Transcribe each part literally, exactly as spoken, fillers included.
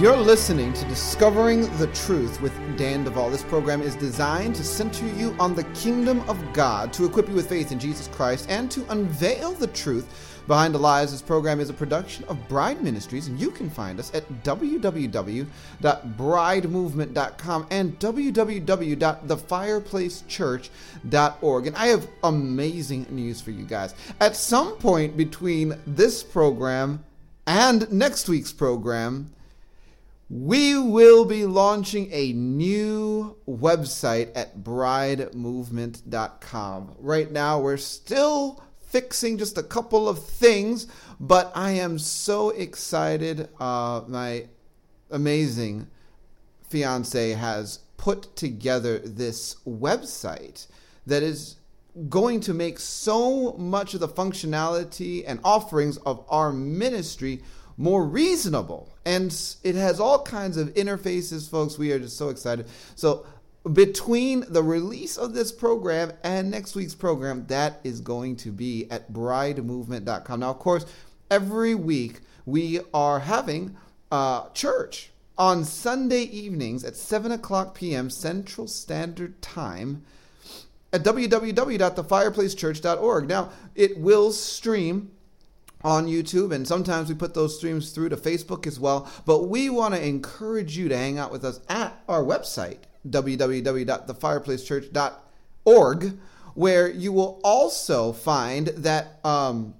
You're listening to Discovering the Truth with Dan Duval. This program is designed to center you on the kingdom of God, to equip you with faith in Jesus Christ, and to unveil the truth behind the lies. This program is a production of Bride Ministries, and you can find us at w w w dot bride movement dot com and w w w dot the fireplace church dot org. And I have amazing news for you guys. At some point between this program and next week's program, we will be launching a new website at bride movement dot com. Right now, we're still fixing just a couple of things, but I am so excited. Uh, my amazing fiance has put together this website that is going to make so much of the functionality and offerings of our ministry more reasonable. And it has all kinds of interfaces, folks. We are just so excited. So between the release of this program and next week's program, that is going to be at bride movement dot com. Now, of course, every week we are having uh, church on Sunday evenings at seven o'clock p.m. Central Standard Time at w w w dot the fireplace church dot org. Now, it will stream on YouTube, and sometimes we put those streams through to Facebook as well, but we want to encourage you to hang out with us at our website, w w w dot the fireplace church dot org, where you will also find that um,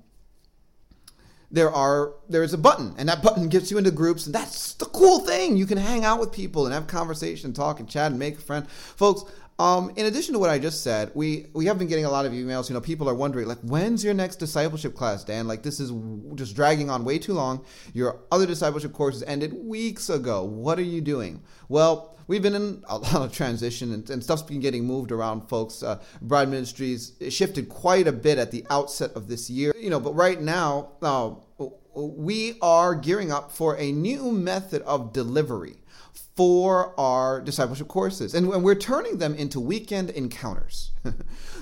there are there is a button, and that button gets you into groups, and that's the cool thing. You can hang out with people and have conversation, talk and chat and make a friend. Folks, Um, in addition to what I just said, we, we have been getting a lot of emails. You know, people are wondering, like, when's your next discipleship class, Dan? Like, this is just dragging on way too long. Your other discipleship courses ended weeks ago. What are you doing? Well, we've been in a lot of transition, and, and stuff's been getting moved around, folks. Uh, Bride Ministries shifted quite a bit at the outset of this year. You know, but right now, uh, we are gearing up for a new method of delivery for our discipleship courses, and we're turning them into weekend encounters.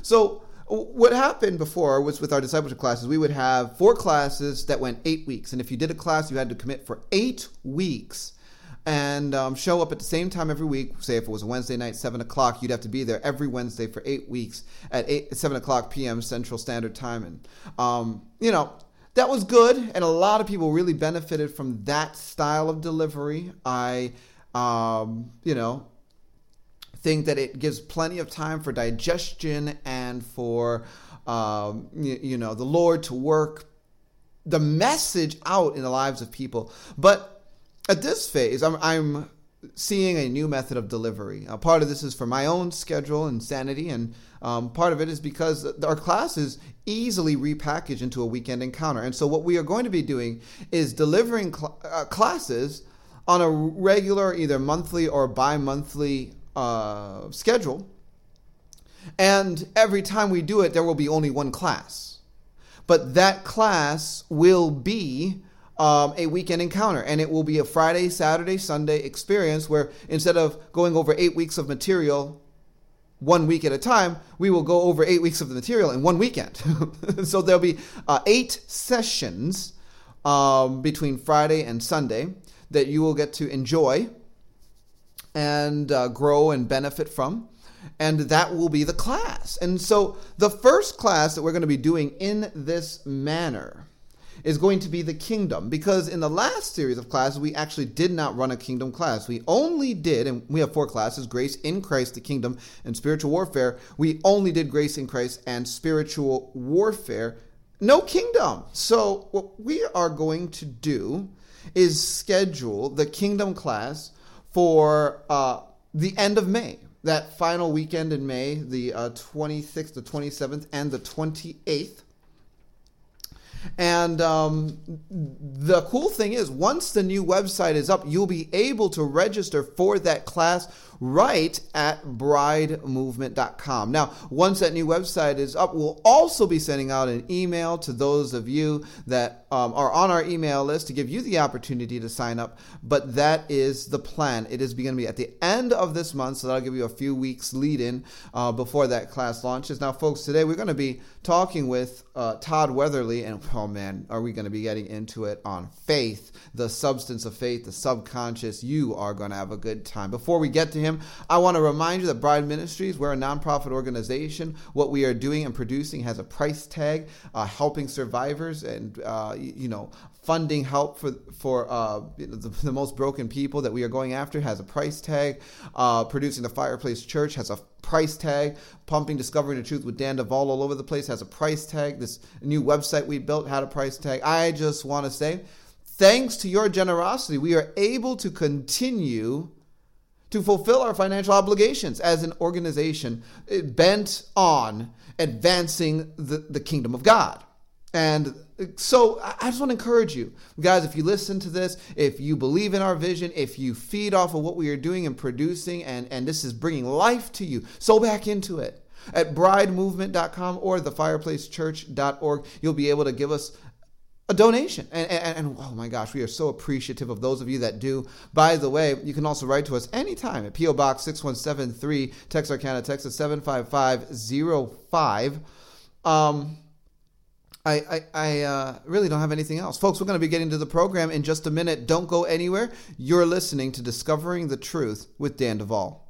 So what happened before was, with our discipleship classes, we would have four classes that went eight weeks. And if you did a class, you had to commit for eight weeks and um, show up at the same time every week. Say if it was a Wednesday night, seven o'clock, you'd have to be there every Wednesday for eight weeks at eight, seven o'clock p.m. Central Standard Time. And, um, you know, that was good. And a lot of people really benefited from that style of delivery. I... Um, you know, think that it gives plenty of time for digestion and for, um, you, you know, the Lord to work the message out in the lives of people. But at this phase, I'm, I'm seeing a new method of delivery. Uh, part of this is for my own schedule and sanity, and um, part of it is because our classes easily repackage into a weekend encounter. And so what we are going to be doing is delivering cl- uh, classes on a regular, either monthly or bi-monthly uh, schedule. And every time we do it, there will be only one class. But that class will be Um, a weekend encounter, and it will be a Friday, Saturday, Sunday experience where instead of going over eight weeks of material one week at a time, we will go over eight weeks of the material in one weekend. So there'll be uh, eight sessions um, between Friday and Sunday that you will get to enjoy and uh, grow and benefit from. And that will be the class. And so the first class that we're going to be doing in this manner is going to be the kingdom, because in the last series of classes, we actually did not run a kingdom class. We only did, and we have four classes, Grace in Christ, the Kingdom, and Spiritual Warfare. We only did Grace in Christ and Spiritual Warfare, no kingdom. So what we are going to do is schedule the kingdom class for uh, the end of May, that final weekend in May, the uh, twenty-sixth, the twenty-seventh, and the twenty-eighth. And um, the cool thing is, once the new website is up, you'll be able to register for that class right at bride movement dot com. Now, once that new website is up, we'll also be sending out an email to those of you that um, are on our email list to give you the opportunity to sign up. But that is the plan. It is going to be at the end of this month, so that'll give you a few weeks lead in uh, before that class launches. Now, folks, today we're going to be talking with uh, Todd Weatherly, and oh man, are we going to be getting into it on faith, the substance of faith, the subconscious. You are going to have a good time. Before we get to him, Him. I want to remind you that Bride Ministries, we're a nonprofit organization. What we are doing and producing has a price tag, uh, helping survivors and, uh, you know, funding help for for uh, the, the most broken people that we are going after has a price tag. Uh, producing the Fireplace Church has a price tag. Pumping Discovering the Truth with Dan Duval all over the place has a price tag. This new website we built had a price tag. I just want to say, thanks to your generosity, we are able to continue to fulfill our financial obligations as an organization bent on advancing the, the kingdom of God. And so I just want to encourage you guys, if you listen to this, if you believe in our vision, if you feed off of what we are doing and producing, and, and this is bringing life to you, sow back into it. At bride movement dot com or the fireplace church dot org, you'll be able to give us a donation. And, and, and oh my gosh, we are so appreciative of those of you that do. By the way, you can also write to us anytime at P O Box six one seven three, Texarkana, Texas seven five five zero five. Um, I, I, I uh, really don't have anything else. Folks, we're going to be getting to the program in just a minute. Don't go anywhere. You're listening to Discovering the Truth with Dan Duval.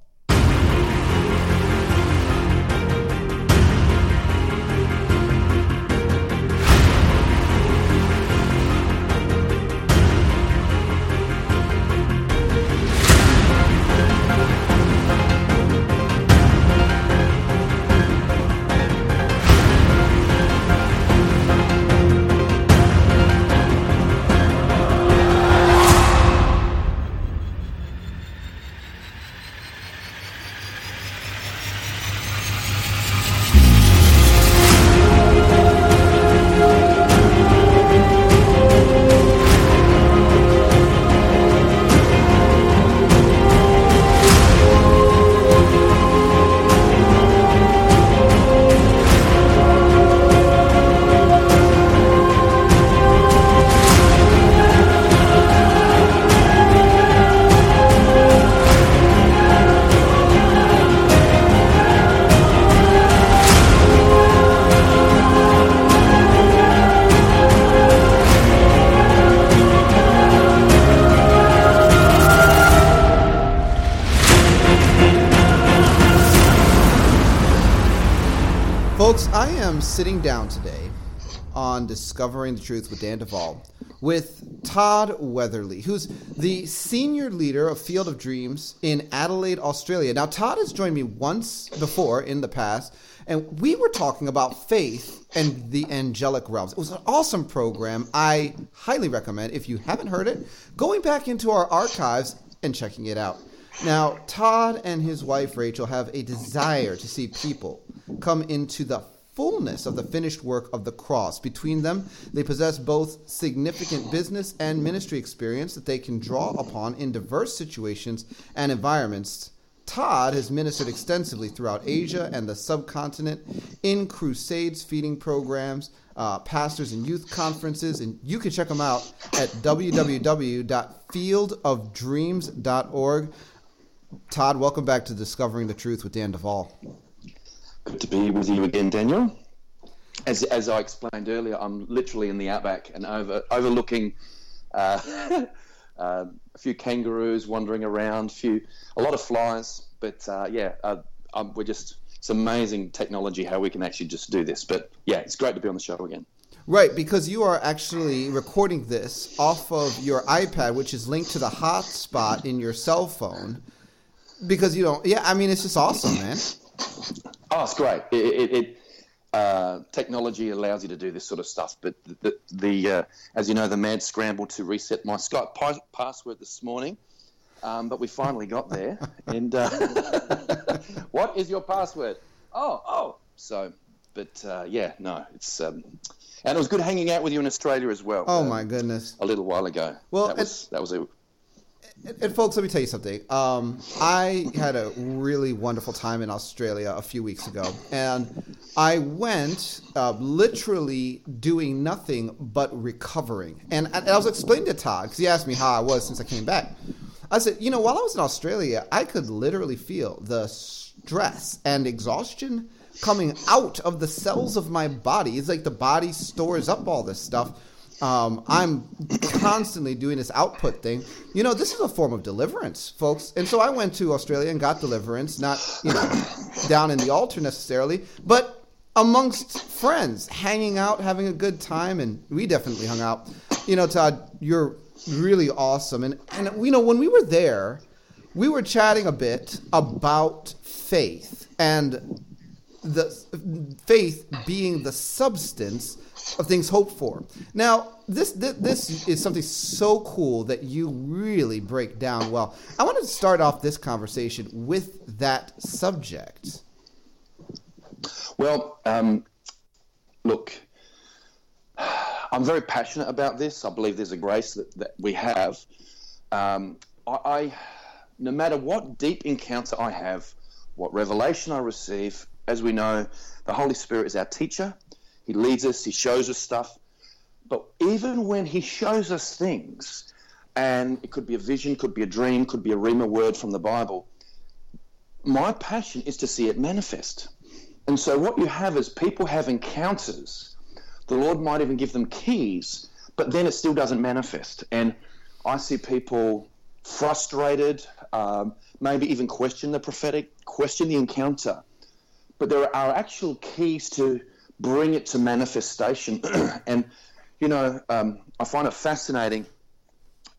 Sitting down today on Discovering the Truth with Dan Duval with Todd Weatherly, who's the senior leader of Field of Dreams in Adelaide, Australia. Now, Todd has joined me once before in the past, and we were talking about faith and the angelic realms. It was an awesome program. I highly recommend, if you haven't heard it, going back into our archives and checking it out. Now, Todd and his wife, Rachel, have a desire to see people come into the fullness of the finished work of the cross. Between them, they possess both significant business and ministry experience that they can draw upon in diverse situations and environments. Todd has ministered extensively throughout Asia and the subcontinent in crusades, feeding programs, uh, pastors and youth conferences, and you can check them out at w w w dot field of dreams dot org. Todd, welcome back to Discovering the Truth with Dan Duval. Good to be with you again, Daniel. As as I explained earlier, I'm literally in the outback and over overlooking uh, uh, a few kangaroos wandering around, few a lot of flies. But uh, yeah, uh, um, we're just it's amazing technology how we can actually just do this. But yeah, it's great to be on the show again. Right, because you are actually recording this off of your iPad, which is linked to the hotspot in your cell phone. Because you don't, yeah, I mean, it's just awesome, man. Oh, it's great. It, it, it uh, technology allows you to do this sort of stuff. But the, the uh, as you know, the mad scramble to reset my Skype pi- password this morning. Um, but we finally got there. And uh, what is your password? Oh, oh. So, but uh, yeah, no, it's um, and it was good hanging out with you in Australia as well. Oh uh, my goodness! A little while ago. Well, that was that was it. And, and folks, let me tell you something. Um, I had a really wonderful time in Australia a few weeks ago, and I went uh, literally doing nothing but recovering. And, and I was explaining to Todd, because he asked me how I was since I came back. I said, you know, while I was in Australia, I could literally feel the stress and exhaustion coming out of the cells of my body. It's like the body stores up all this stuff. Um, I'm constantly doing this output thing. You know, this is a form of deliverance, folks. And so I went to Australia and got deliverance, not, you know, down in the altar necessarily, but amongst friends, hanging out, having a good time. And we definitely hung out. You know, Todd, you're really awesome. And, and you know, when we were there, we were chatting a bit about faith and the faith being the substance of things hoped for. Now, this, this this is something so cool that you really break down well. I wanted to start off this conversation with that subject. Well, um, look, I'm very passionate about this. I believe there's a grace that, that we have. Um, I, I, no matter what deep encounter I have, what revelation I receive, as we know, the Holy Spirit is our teacher. He leads us, he shows us stuff. But even when he shows us things, and it could be a vision, could be a dream, could be a rhema word from the Bible, my passion is to see it manifest. And so what you have is people have encounters. The Lord might even give them keys, but then it still doesn't manifest. And I see people frustrated, um, maybe even question the prophetic, question the encounter. But there are actual keys to bring it to manifestation. And, you know, um, I find it fascinating,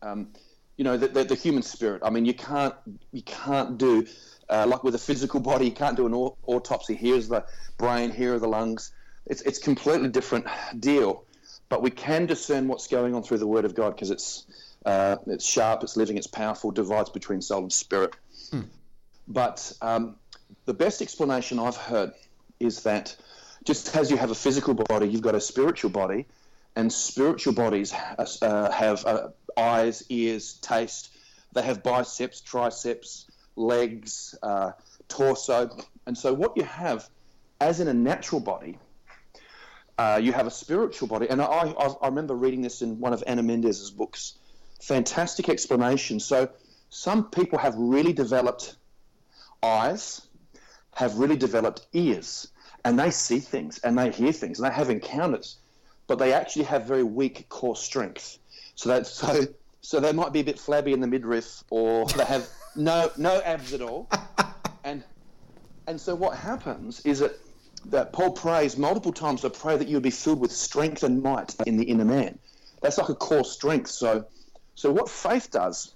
um, you know, the, the, the human spirit. I mean, you can't you can't do, uh, like with a physical body, you can't do an au- autopsy. Here's the brain, here are the lungs. It's it's completely different deal. But we can discern what's going on through the Word of God because it's, uh, it's sharp, it's living, it's powerful, divides between soul and spirit. Hmm. But um, the best explanation I've heard is that just as you have a physical body, you've got a spiritual body, and spiritual bodies uh, have uh, eyes, ears, taste. They have biceps, triceps, legs, uh, torso. And so what you have, as in a natural body, uh, you have a spiritual body. And I, I, I remember reading this in one of Anna Mendez's books. Fantastic explanation. So some people have really developed eyes, have really developed ears, and they see things, and they hear things, and they have encounters, but they actually have very weak core strength. So that so so they might be a bit flabby in the midriff, or they have no no abs at all. And and so what happens is that, that Paul prays multiple times, I pray that you would be filled with strength and might in the inner man. That's like a core strength. So so what faith does,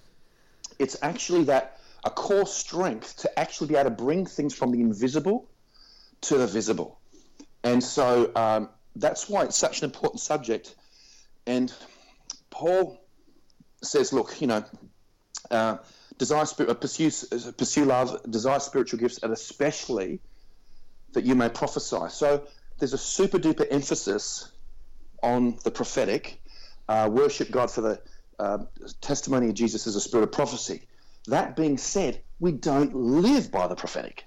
it's actually that a core strength to actually be able to bring things from the invisible to the visible. And so um, that's why it's such an important subject. And Paul says, look, you know, uh, desire, pursue, pursue love, desire spiritual gifts, and especially that you may prophesy. So there's a super duper emphasis on the prophetic. Uh, worship God for the uh, testimony of Jesus as a spirit of prophecy. That being said, we don't live by the prophetic.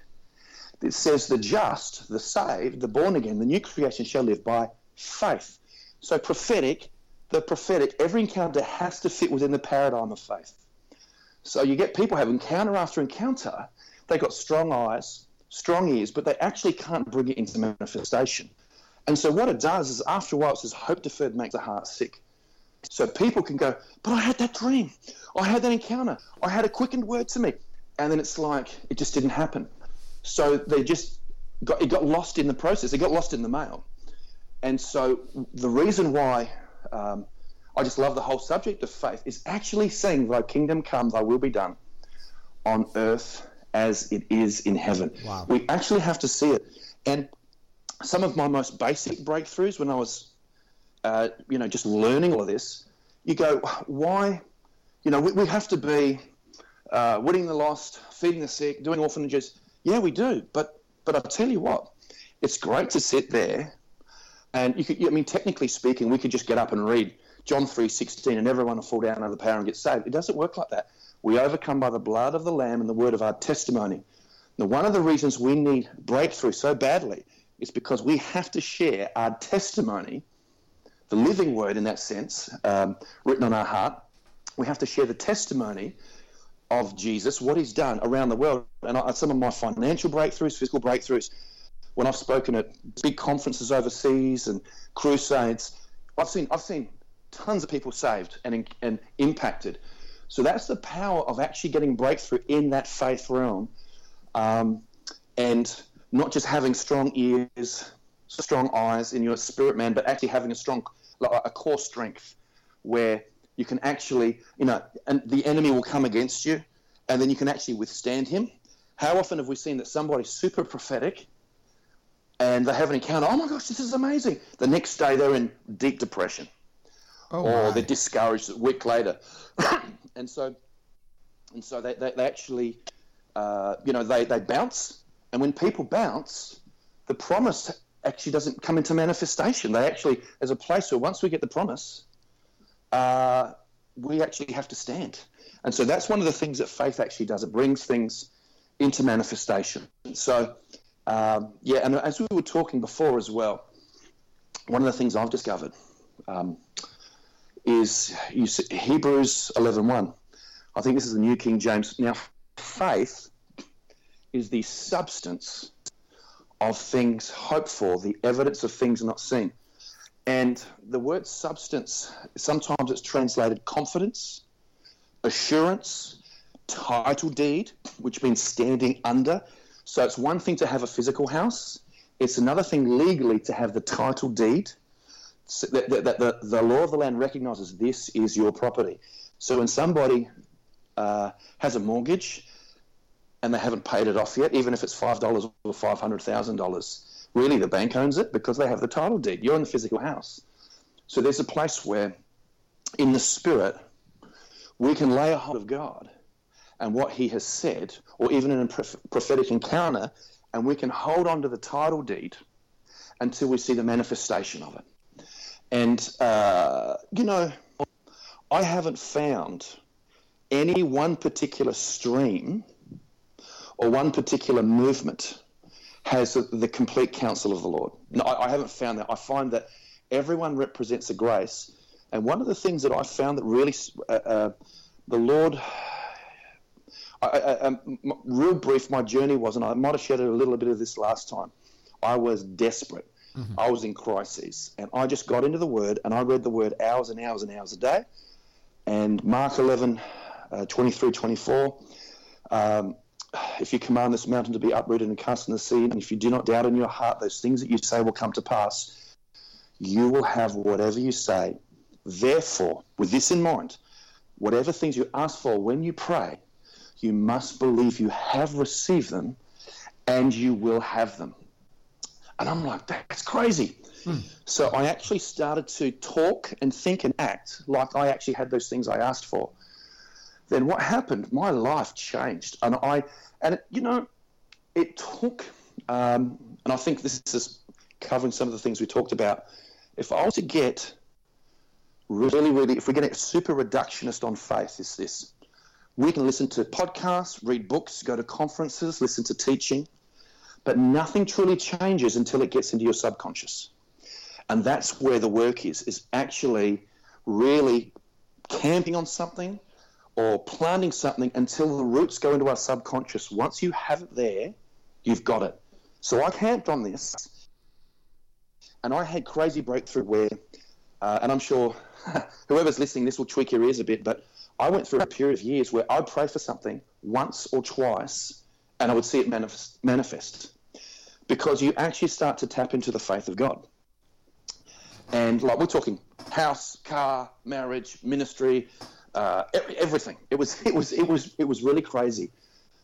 It says the just, the saved, the born again, the new creation shall live by faith. So prophetic, the prophetic, every encounter has to fit within the paradigm of faith. So you get people have encounter after encounter. They've got strong eyes, strong ears, but they actually can't bring it into manifestation. And so what it does is after a while it says hope deferred makes the heart sick. So people can go, but I had that dream. I had that encounter. I had a quickened word to me. And then it's like it just didn't happen. So they just got it got lost in the process. It got lost in the mail. And so the reason why um, I just love the whole subject of faith is actually seeing thy kingdom come, thy will be done on earth as it is in heaven. Wow. We actually have to see it. And some of my most basic breakthroughs when I was Uh, you know, just learning all of this, you go, why, you know, we, we have to be uh, winning the lost, feeding the sick, doing orphanages. Yeah, we do. But but I'll tell you what, it's great to sit there and you could, I mean, technically speaking, we could just get up and read John three sixteen and everyone will fall down under the power and get saved. It doesn't work like that. We overcome by the blood of the Lamb and the word of our testimony. Now, one of the reasons we need breakthrough so badly is because we have to share our testimony, the living word in that sense, um, written on our heart. We have to share the testimony of Jesus, what he's done around the world. And I, some of my financial breakthroughs, physical breakthroughs, when I've spoken at big conferences overseas and crusades, I've seen I've seen tons of people saved and, and impacted. So that's the power of actually getting breakthrough in that faith realm, um, and not just having strong ears, strong eyes in your spirit man, but actually having a strong, like a core strength where you can actually, you know, and the enemy will come against you and then you can actually withstand him. How often have we seen that somebody's super prophetic and they have an encounter, oh my gosh, this is amazing. The next day they're in deep depression oh or my. They're discouraged a week later. and so and so they, they, they actually, uh, you know, they, they bounce. And when people bounce, the promise actually doesn't come into manifestation. They actually, there's a place where once we get the promise, uh, we actually have to stand. And so that's one of the things that faith actually does. It brings things into manifestation. So, um, yeah, and as we were talking before as well, one of the things I've discovered um, is you see, Hebrews eleven one. I think this is the New King James. Now, faith is the substance of things hoped for, the evidence of things not seen. And the word substance, sometimes it's translated confidence, assurance, title deed, which means standing under. So it's one thing to have a physical house. It's another thing legally to have the title deed. So that the, the, the law of the land recognizes this is your property. So when somebody uh, has a mortgage, and they haven't paid it off yet, even if it's five dollars or five hundred thousand dollars. Really, the bank owns it because they have the title deed. You're in the physical house. So there's a place where, in the spirit, we can lay a hold of God and what he has said, or even in a prophetic encounter, and we can hold on to the title deed until we see the manifestation of it. And, uh, you know, I haven't found any one particular stream or one particular movement has the complete counsel of the Lord. No, I haven't found that. I find that everyone represents a grace. And one of the things that I found that really uh, uh, the Lord, I, I, I, real brief, my journey was, and I might have shared a little bit of this last time, I was desperate. Mm-hmm. I was in crises. And I just got into the Word, and I read the Word hours and hours and hours a day. And Mark eleven, uh, twenty-three, twenty-four, um, if you command this mountain to be uprooted and cast in the sea, and if you do not doubt in your heart, those things that you say will come to pass, you will have whatever you say. Therefore, with this in mind, whatever things you ask for when you pray, you must believe you have received them and you will have them. And I'm like, that's crazy. Hmm. So I actually started to talk and think and act like I actually had those things I asked for. then what happened? My life changed, and I, and it, you know, it took, um, and I think this is covering some of the things we talked about. If I was to get really, really, if we're getting super reductionist on faith, is this: we can listen to podcasts, read books, go to conferences, listen to teaching, but nothing truly changes until it gets into your subconscious. And that's where the work is, is actually really camping on something or planting something until the roots go into our subconscious. Once you have it there, you've got it. So I camped on this, and I had crazy breakthrough where, uh, and I'm sure whoever's listening, this will tweak your ears a bit, but I went through a period of years where I'd pray for something once or twice, and I would see it manifest, manifest because you actually start to tap into the faith of God. And like we're talking house, car, marriage, ministry, uh, everything. It was, it was, it was, it was really crazy.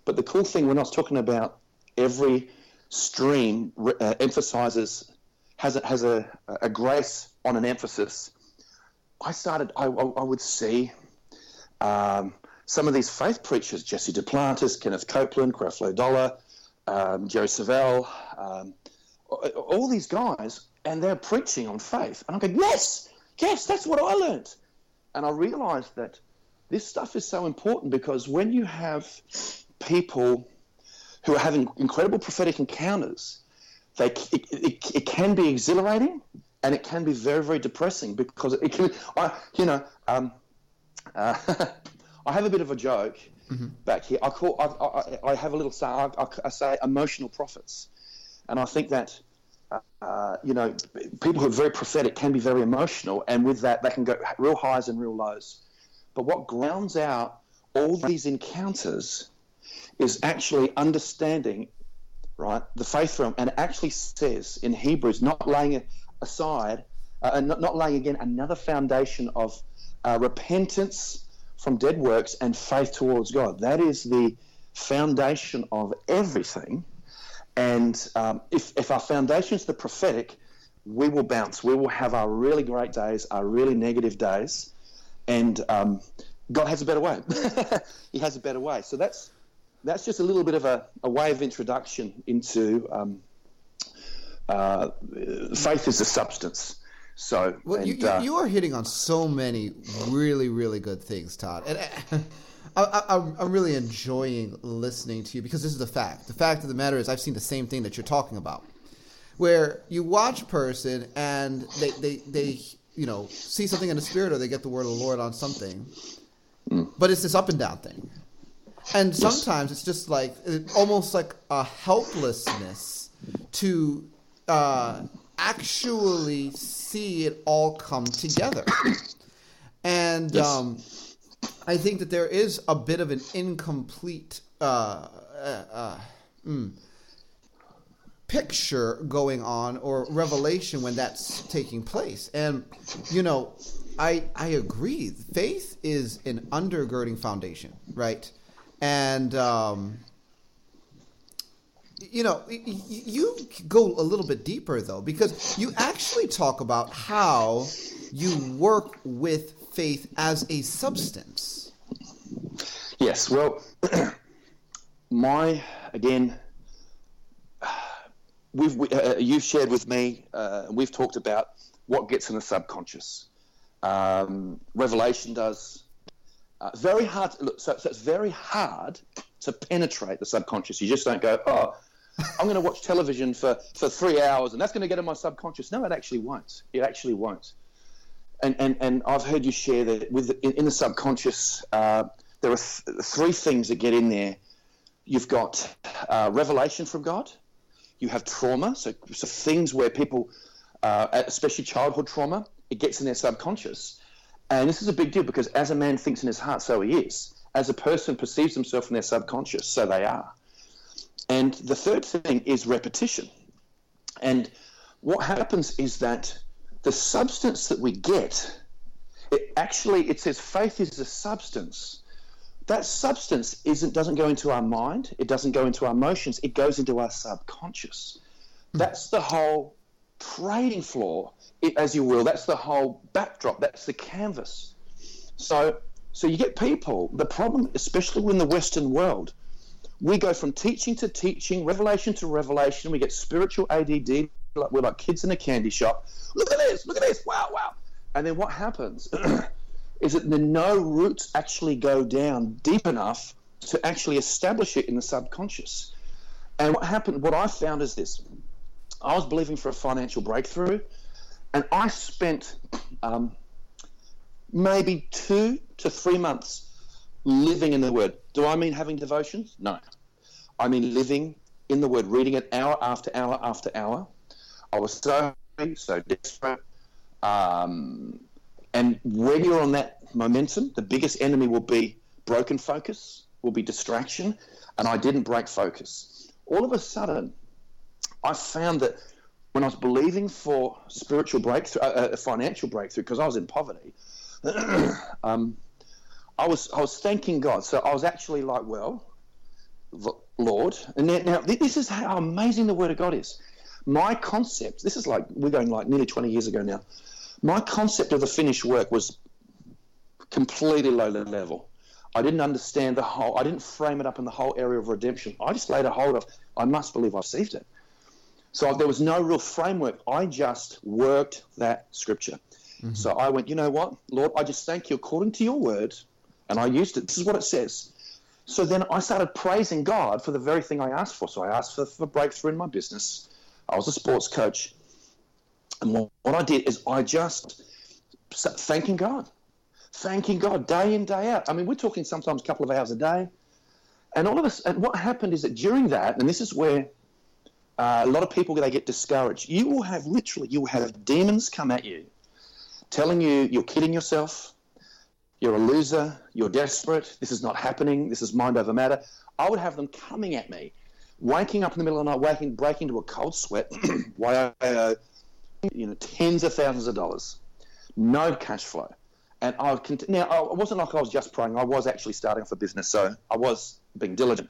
But the cool thing when I was talking about every stream uh, emphasizes, has a, has a, a grace on an emphasis. I started, I, I would see um, some of these faith preachers, Jesse DePlantis, Kenneth Copeland, Creflo Dollar, um, Jerry Savelle, um, all these guys, and they're preaching on faith. And I'm going, yes, yes, that's what I learned. And I realized that this stuff is so important because when you have people who are having incredible prophetic encounters, they it, it, it can be exhilarating and it can be very, very depressing because it can, I, you know, um, uh, I have a bit of a joke mm-hmm. back here. I call, I, I, I have a little say, I, I say emotional prophets. And I think that, uh, you know, people who are very prophetic can be very emotional, and with that, they can go real highs and real lows. But what grounds out all these encounters is actually understanding, right, the faith realm, and it actually says in Hebrews, not laying aside, uh, not, not laying again another foundation of uh, repentance from dead works and faith towards God. That is the foundation of everything. And um, if, if our foundation is the prophetic, we will bounce. We will have our really great days, our really negative days, and um, God has a better way. He has a better way. So that's that's just a little bit of a, a way of introduction into um, uh, faith is a substance. So well, and, you, uh, you are hitting on so many really, really good things, Todd. And uh, I, I, I'm really enjoying listening to you because this is the fact. The fact of the matter is I've seen the same thing that you're talking about, where you watch a person and they, they, they you know, see something in the Spirit or they get the word of the Lord on something, but it's this up and down thing. And sometimes it's just like it, almost like a helplessness to uh, actually see it all come together. And yes. um I think that there is a bit of an incomplete uh, uh, uh, mm, picture going on or revelation when that's taking place. And, you know, I I agree. Faith is an undergirding foundation, right? And, um, you know, you go a little bit deeper, though, because you actually talk about how you work with faith as a substance. Yes, well, my, again, we've, we, uh, you've shared with me, uh, we've talked about what gets in the subconscious. Um, revelation does. Uh, very hard, look, so, so it's very hard to penetrate the subconscious. You just don't go, oh, I'm going to watch television for, for three hours and that's going to get in my subconscious. No, it actually won't. It actually won't. And, and and I've heard you share that with in, in the subconscious, uh, there are th- three things that get in there. You've got uh, revelation from God. You have trauma, so, so things where people, uh, especially childhood trauma, it gets in their subconscious. And this is a big deal because as a man thinks in his heart, so he is. As a person perceives himself in their subconscious, so they are. And the third thing is repetition. And what happens is that the substance that we get, it actually, it says faith is a substance. That substance isn't doesn't go into our mind. It doesn't go into our emotions. It goes into our subconscious. That's the whole trading floor, as you will. That's the whole backdrop. That's the canvas. So So you get people, the problem, especially in the Western world, we go from teaching to teaching, revelation to revelation. We get spiritual A D D. Like we're like kids in a candy shop. Look at this, look at this, wow, wow. And then what happens is that the no roots actually go down deep enough to actually establish it in the subconscious. And what happened, what I found is this. I was believing for a financial breakthrough, and I spent um, maybe two to three months living in the Word. Do I mean having devotions? No. I mean living in the Word, reading it hour after hour after hour. I was so hungry, so desperate. Um, and when you're on that momentum, the biggest enemy will be broken focus, will be distraction, and I didn't break focus. All of a sudden, I found that when I was believing for spiritual breakthrough, uh, a financial breakthrough, because I was in poverty, um, I was I was thanking God. So I was actually like, well, Lord, and now, now this is how amazing the Word of God is. My concept, this is like, we're going like nearly twenty years ago now, my concept of the finished work was completely low level. I didn't understand the whole, I didn't frame it up in the whole area of redemption. I just laid a hold of, I must believe I've received it. So there was no real framework. I just worked that scripture. Mm-hmm. So I went, you know what, Lord, I just thank you according to your word. And I used it. This is what it says. So then I started praising God for the very thing I asked for. So I asked for, for breakthrough in my business. I was a sports coach, and what, what I did is I just thanking God, thanking God day in, day out. I mean, we're talking sometimes a couple of hours a day, and all of us. And what happened is that during that, and this is where uh, a lot of people they get discouraged. You will have literally, you will have demons come at you, telling you you're kidding yourself, you're a loser, you're desperate, this is not happening, this is mind over matter. I would have them coming at me. Waking up in the middle of the night, waking, breaking into a cold sweat, why I owe, you know, tens of thousands of dollars, no cash flow, and I cont- now I wasn't like I was just praying. I was actually starting off a business, so I was being diligent.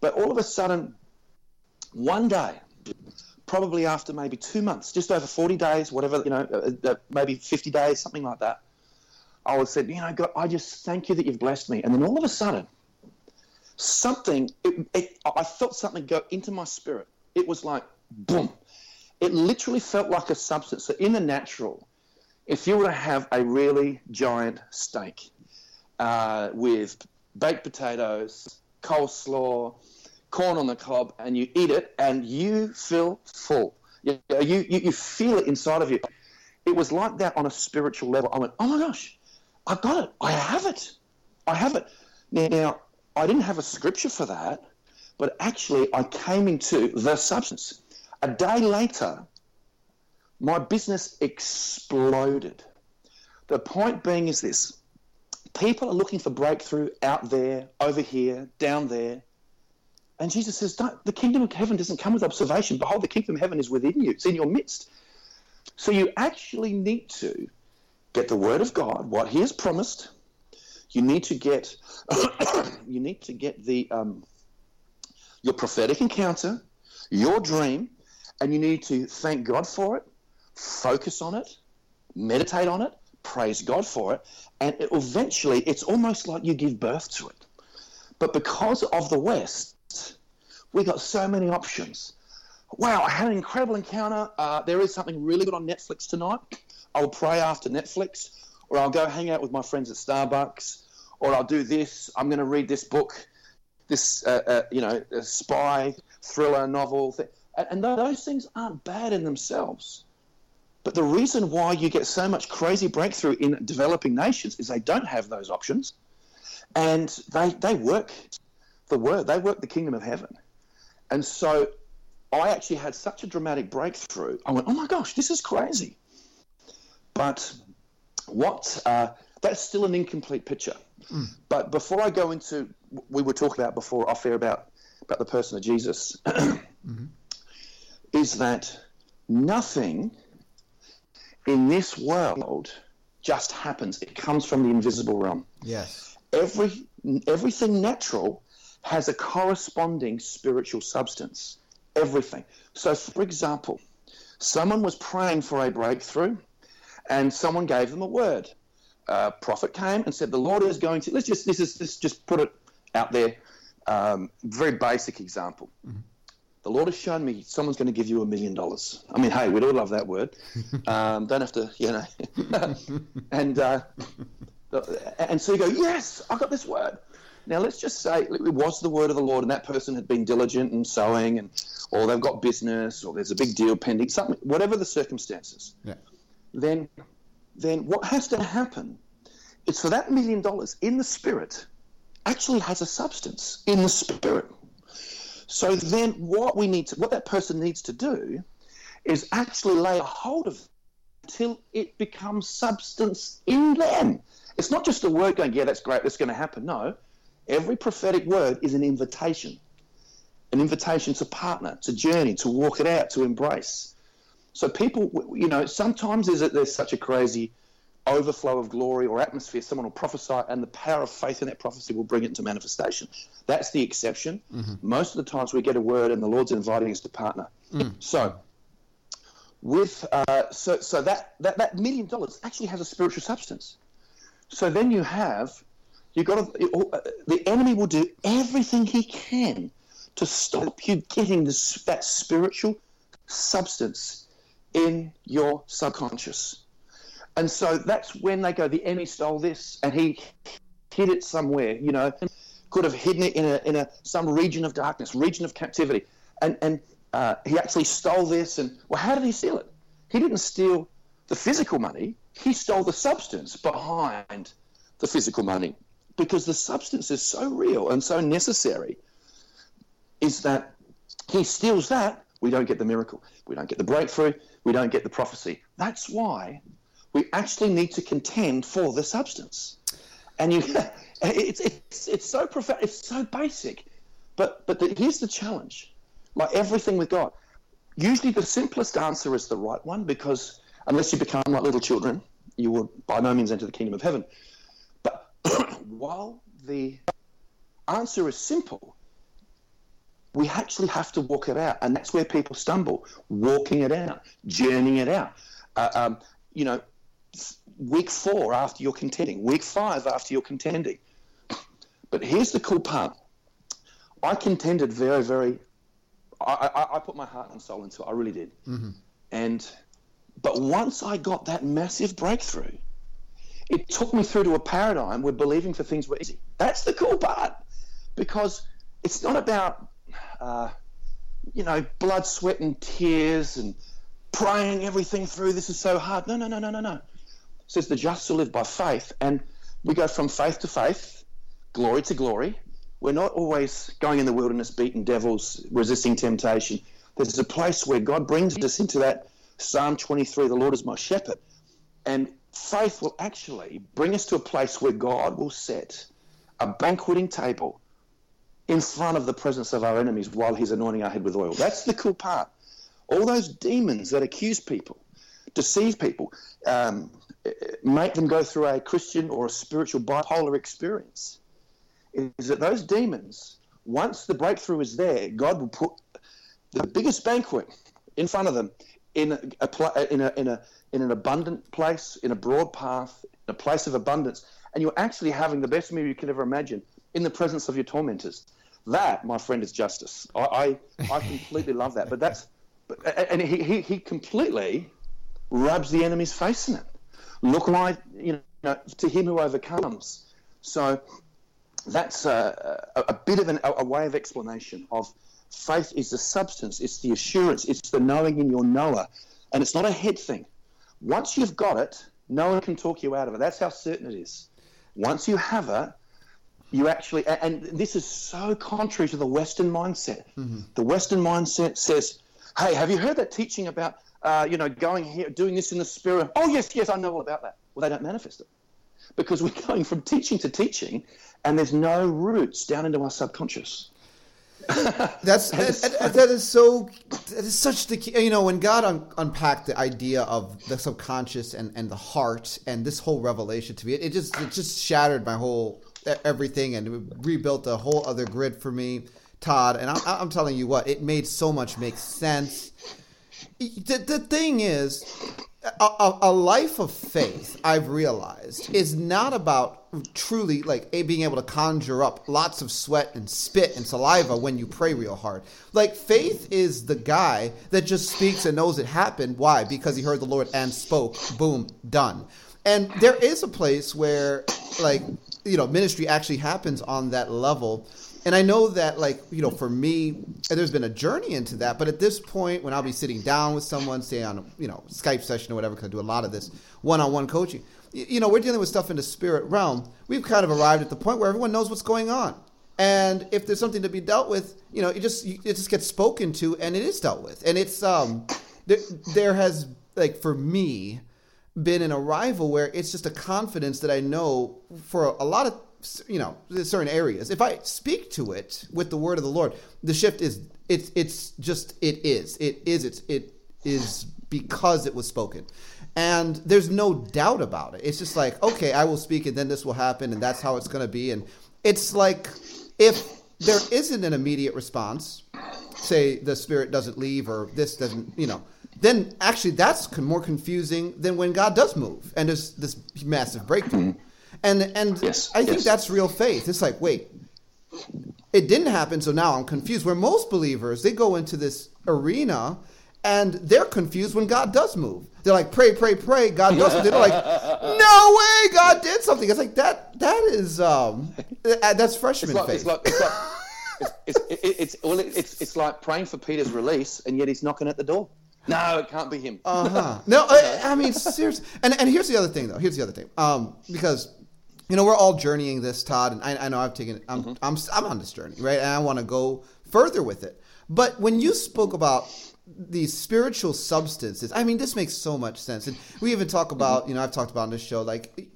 But all of a sudden, one day, probably after maybe two months, just over forty days, whatever, you know, uh, uh, maybe fifty days, something like that, I would say, you know, God, I just thank you that you've blessed me, and then all of a sudden. Something, it, it, I felt something go into my spirit. It was like, boom. It literally felt like a substance. So in the natural, if you were to have a really giant steak uh, with baked potatoes, coleslaw, corn on the cob, and you eat it and you feel full. You, you, you feel it inside of you. It was like that on a spiritual level. I went, oh my gosh, I got it. I have it. I have it. Now, now I didn't have a scripture for that, but actually I came into the substance. A day later, my business exploded. The point being is this. People are looking for breakthrough out there, over here, down there. And Jesus says, don't, the kingdom of heaven doesn't come with observation. Behold, the kingdom of heaven is within you. It's in your midst. So you actually need to get the word of God, what he has promised. You need to get you need to get the um, your prophetic encounter, your dream, and you need to thank God for it, focus on it, meditate on it, praise God for it, and it eventually it's almost like you give birth to it. But because of the West, we got so many options. Wow, I had an incredible encounter. Uh, there is something really good on Netflix tonight. I'll pray after Netflix, or I'll go hang out with my friends at Starbucks, or I'll do this. I'm going to read this book, this uh, uh, you know, a spy thriller novel thing. And, and those things aren't bad in themselves, but the reason why you get so much crazy breakthrough in developing nations is they don't have those options, and they they work the word, they work the kingdom of heaven. And so I actually had such a dramatic breakthrough. I went, oh my gosh, this is crazy. But What? Uh, that's still an incomplete picture. Mm. But before I go into, we were talking about before off air about, about the person of Jesus, mm-hmm. is that nothing in this world just happens. It comes from the invisible realm. Yes. Every everything natural has a corresponding spiritual substance. Everything. So, for example, someone was praying for a breakthrough. And someone gave them a word. uh, prophet came and said, the Lord is going to, let's just, this is, let's just put it out there, um, very basic example. Mm-hmm. The Lord has shown me someone's going to give you a million dollars. I mean, hey, we'd all love that word. Um, don't have to, you know. and uh, and so you go, yes, I got this word. Now, let's just say it was the word of the Lord, and that person had been diligent and sowing, and or they've got business, or there's a big deal pending, something, whatever the circumstances. Yeah. Then, then what has to happen is for that million dollars in the spirit actually has a substance in the spirit. So then what we need to, what that person needs to do is actually lay a hold of it until it becomes substance in them. It's not just a word going, yeah, that's great, that's going to happen. No, every prophetic word is an invitation, an invitation to partner, to journey, to walk it out, to embrace. So people, you know, sometimes there's, a, there's such a crazy overflow of glory or atmosphere, someone will prophesy and the power of faith in that prophecy will bring it to manifestation. That's the exception. Mm-hmm. Most of the times we get a word and the Lord's inviting us to partner. Mm. So with uh, so so that, that, that million dollars actually has a spiritual substance. So then you have, you got to, the enemy will do everything he can to stop you getting this, that spiritual substance in your subconscious. And so that's when they go, the enemy stole this, and he hid it somewhere, you know, could have hidden it in a in a some region of darkness, region of captivity, and and uh, he actually stole this. And well, how did he steal it? He didn't steal the physical money; he stole the substance behind the physical money, because the substance is so real and so necessary. Is that he steals that, we don't get the miracle, we don't get the breakthrough, we don't get the prophecy. That's why we actually need to contend for the substance. And you, it's it's it's so profound, it's so basic. But but the, here's the challenge. Like everything with God, usually the simplest answer is the right one, because unless you become like little children, you will by no means enter the kingdom of heaven. But while the answer is simple, we actually have to walk it out. And that's where people stumble, walking it out, journeying it out. Uh, um, you know, week four after you're contending, week five after you're contending. But here's the cool part. I contended very, very, I, I, I put my heart and soul into it. I really did. Mm-hmm. And, but once I got that massive breakthrough, it took me through to a paradigm where believing for things were easy. That's the cool part, because it's not about, uh, you know, blood, sweat and tears and praying everything through. This is so hard. No, no, no, no, no, no. Says the just shall live by faith, and we go from faith to faith, glory to glory. We're not always going in the wilderness, beating devils, resisting temptation. There's a place where God brings us into that Psalm twenty-three, the Lord is my shepherd, and faith will actually bring us to a place where God will set a banqueting table in front of the presence of our enemies while he's anointing our head with oil. That's the cool part. All those demons that accuse people, deceive people, um, make them go through a Christian or a spiritual bipolar experience, is that those demons, once the breakthrough is there, God will put the biggest banquet in front of them in a, a in a in a in an abundant place, in a broad path, in a place of abundance, and you're actually having the best meal you could ever imagine in the presence of your tormentors. That, my friend, is justice. I I, I completely love that. But that's but, and he, he he completely rubs the enemy's face in it. Look like, you know, to him who overcomes. So that's a, a, a bit of an, a way of explanation of faith is the substance, it's the assurance, it's the knowing in your knower. And it's not a head thing. Once you've got it, no one can talk you out of it. That's how certain it is. Once you have it, you actually, and this is so contrary to the Western mindset. Mm-hmm. The Western mindset says, hey, have you heard that teaching about Uh, you know, going here, doing this in the spirit? Oh, yes, yes, I know all about that. Well, they don't manifest it, because we're going from teaching to teaching, and there's no roots down into our subconscious. That's that, that is so. That is such the key. You know, when God un- unpacked the idea of the subconscious and, and the heart and this whole revelation to me, it, it just it just shattered my whole everything and rebuilt a whole other grid for me, Todd. And I'm, I'm telling you what, it made so much make sense. The, the thing is, a, a life of faith, I've realized, is not about truly like a, being able to conjure up lots of sweat and spit and saliva when you pray real hard. Like, faith is the guy that just speaks and knows it happened. Why? Because he heard the Lord and spoke. Boom, done. And there is a place where, like, you know, ministry actually happens on that level. And I know that, like, you know, for me, there's been a journey into that. But at this point, when I'll be sitting down with someone, say on, you know, Skype session or whatever, because I do a lot of this one-on-one coaching, you know, we're dealing with stuff in the spirit realm. We've kind of arrived at the point where everyone knows what's going on. And if there's something to be dealt with, you know, it just it just gets spoken to and it is dealt with. And it's, um, there, there has, like, for me, been an arrival where it's just a confidence that I know for a lot of, you know, certain areas. If I speak to it with the word of the Lord, the shift is, it's it's just, it is. It is, it's, it is because it was spoken. And there's no doubt about it. It's just like, okay, I will speak and then this will happen and that's how it's going to be. And it's like, if there isn't an immediate response, say the spirit doesn't leave or this doesn't, you know, then actually that's more confusing than when God does move and there's this massive breakthrough. And and yes, I think yes. that's real faith. It's like, wait, it didn't happen, so now I'm confused. Where most believers, they go into this arena and they're confused when God does move. They're like, pray, pray, pray, God does something. They're like, no way, God did something. It's like, that that is, um, that's freshman it's like, faith. It's like, it's like, it's, it's, it's, it's, well, it's, it's like praying for Peter's release and yet he's knocking at the door. No, it can't be him. Uh-huh. No, I, I mean, seriously. And, and here's the other thing, though. Here's the other thing. Um, because... You know, we're all journeying this, Todd, and I, I know I've taken I'm, mm-hmm. I'm I'm on this journey, right? And I want to go further with it. But when you spoke about these spiritual substances, I mean, this makes so much sense. And we even talk about, you know, I've talked about on this show, like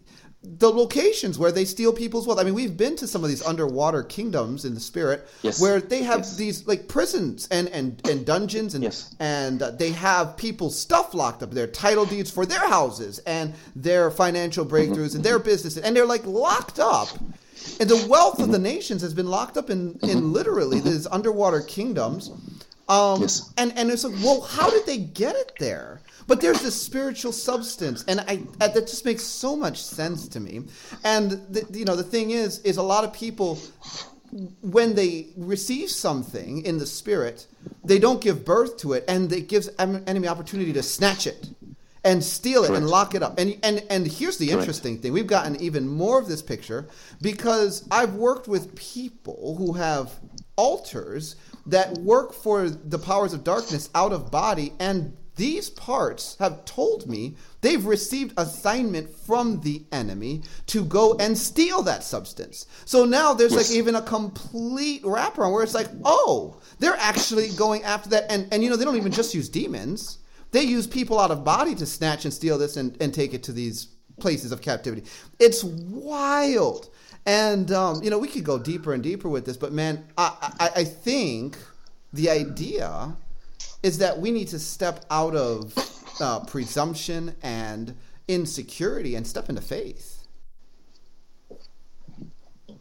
the locations where they steal people's wealth. I mean, we've been to some of these underwater kingdoms in the spirit yes. where they have yes. these like prisons and, and, and dungeons and, yes. and uh, they have people's stuff locked up, their title deeds for their houses and their financial breakthroughs mm-hmm. and their businesses. And they're like locked up. And the wealth mm-hmm. of the nations has been locked up in, mm-hmm. in literally mm-hmm. these underwater kingdoms. Um, yes. and, and it's like, well, how did they get it there? But there's this spiritual substance, and I, that just makes so much sense to me. And, the, you know, the thing is, is a lot of people, when they receive something in the spirit, they don't give birth to it, and it gives an enemy opportunity to snatch it and steal it Correct. And lock it up. And and and here's the Correct. Interesting thing. We've gotten even more of this picture because I've worked with people who have altars that work for the powers of darkness out of body, and these parts have told me they've received assignment from the enemy to go and steal that substance. So now there's yes. like even a complete wraparound where it's like, oh, they're actually going after that. And, and you know, they don't even just use demons. They use people out of body to snatch and steal this and, and take it to these places of captivity. It's wild. And, um, you know, we could go deeper and deeper with this, but man, I, I, I think the idea is that we need to step out of uh, presumption and insecurity and step into faith. Sorry.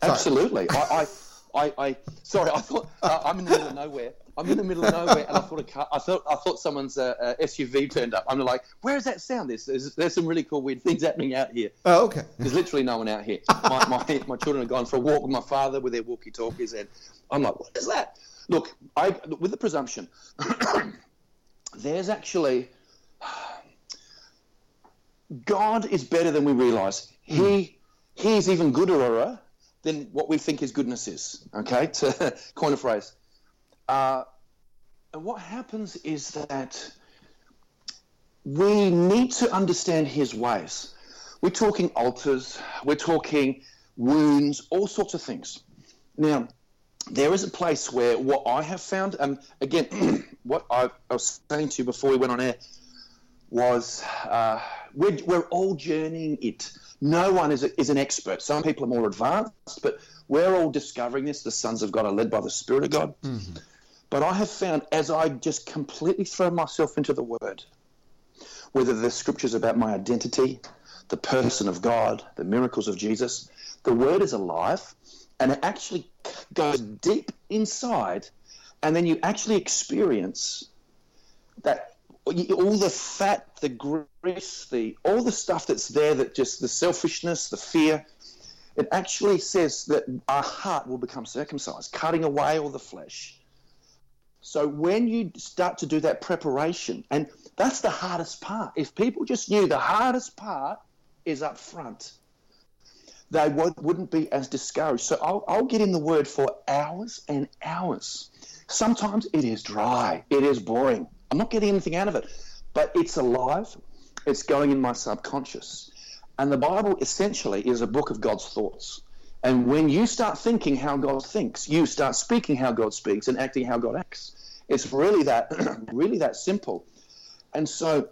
Absolutely. I, I, I, I, sorry, I thought uh, I'm in the middle of nowhere. I'm in the middle of nowhere, and I thought a car, I thought I thought someone's uh, S U V turned up. I'm like, where is that sound? There's, there's there's some really cool weird things happening out here. Oh, okay. There's literally no one out here. My my, my children have gone for a walk with my father with their walkie talkies, and I'm like, what is that? Look, I, with the presumption, there's actually, God is better than we realise. He, he is even gooder than what we think his goodness is, okay, to coin a phrase. Uh, and what happens is that we need to understand his ways. We're talking altars, we're talking wounds, all sorts of things. Now, there is a place where what I have found, um, again, what I, I was saying to you before we went on air was uh, we're, we're all journeying it. No one is a, is an expert. Some people are more advanced, but we're all discovering this. The sons of God are led by the Spirit of God. Mm-hmm. But I have found as I just completely throw myself into the Word, whether the Scripture's about my identity, the person of God, the miracles of Jesus, the Word is alive. And it actually goes deep inside, and then you actually experience that all the fat, the grease, the all the stuff that's there, that just the selfishness, the fear, it actually says that our heart will become circumcised, cutting away all the flesh. So when you start to do that preparation, and that's the hardest part. If people just knew the hardest part is up front, they wouldn't be as discouraged. So I'll, I'll get in the Word for hours and hours. Sometimes it is dry. It is boring. I'm not getting anything out of it, but it's alive. It's going in my subconscious. And the Bible essentially is a book of God's thoughts. And when you start thinking how God thinks, you start speaking how God speaks and acting how God acts. It's really that really that simple. And so,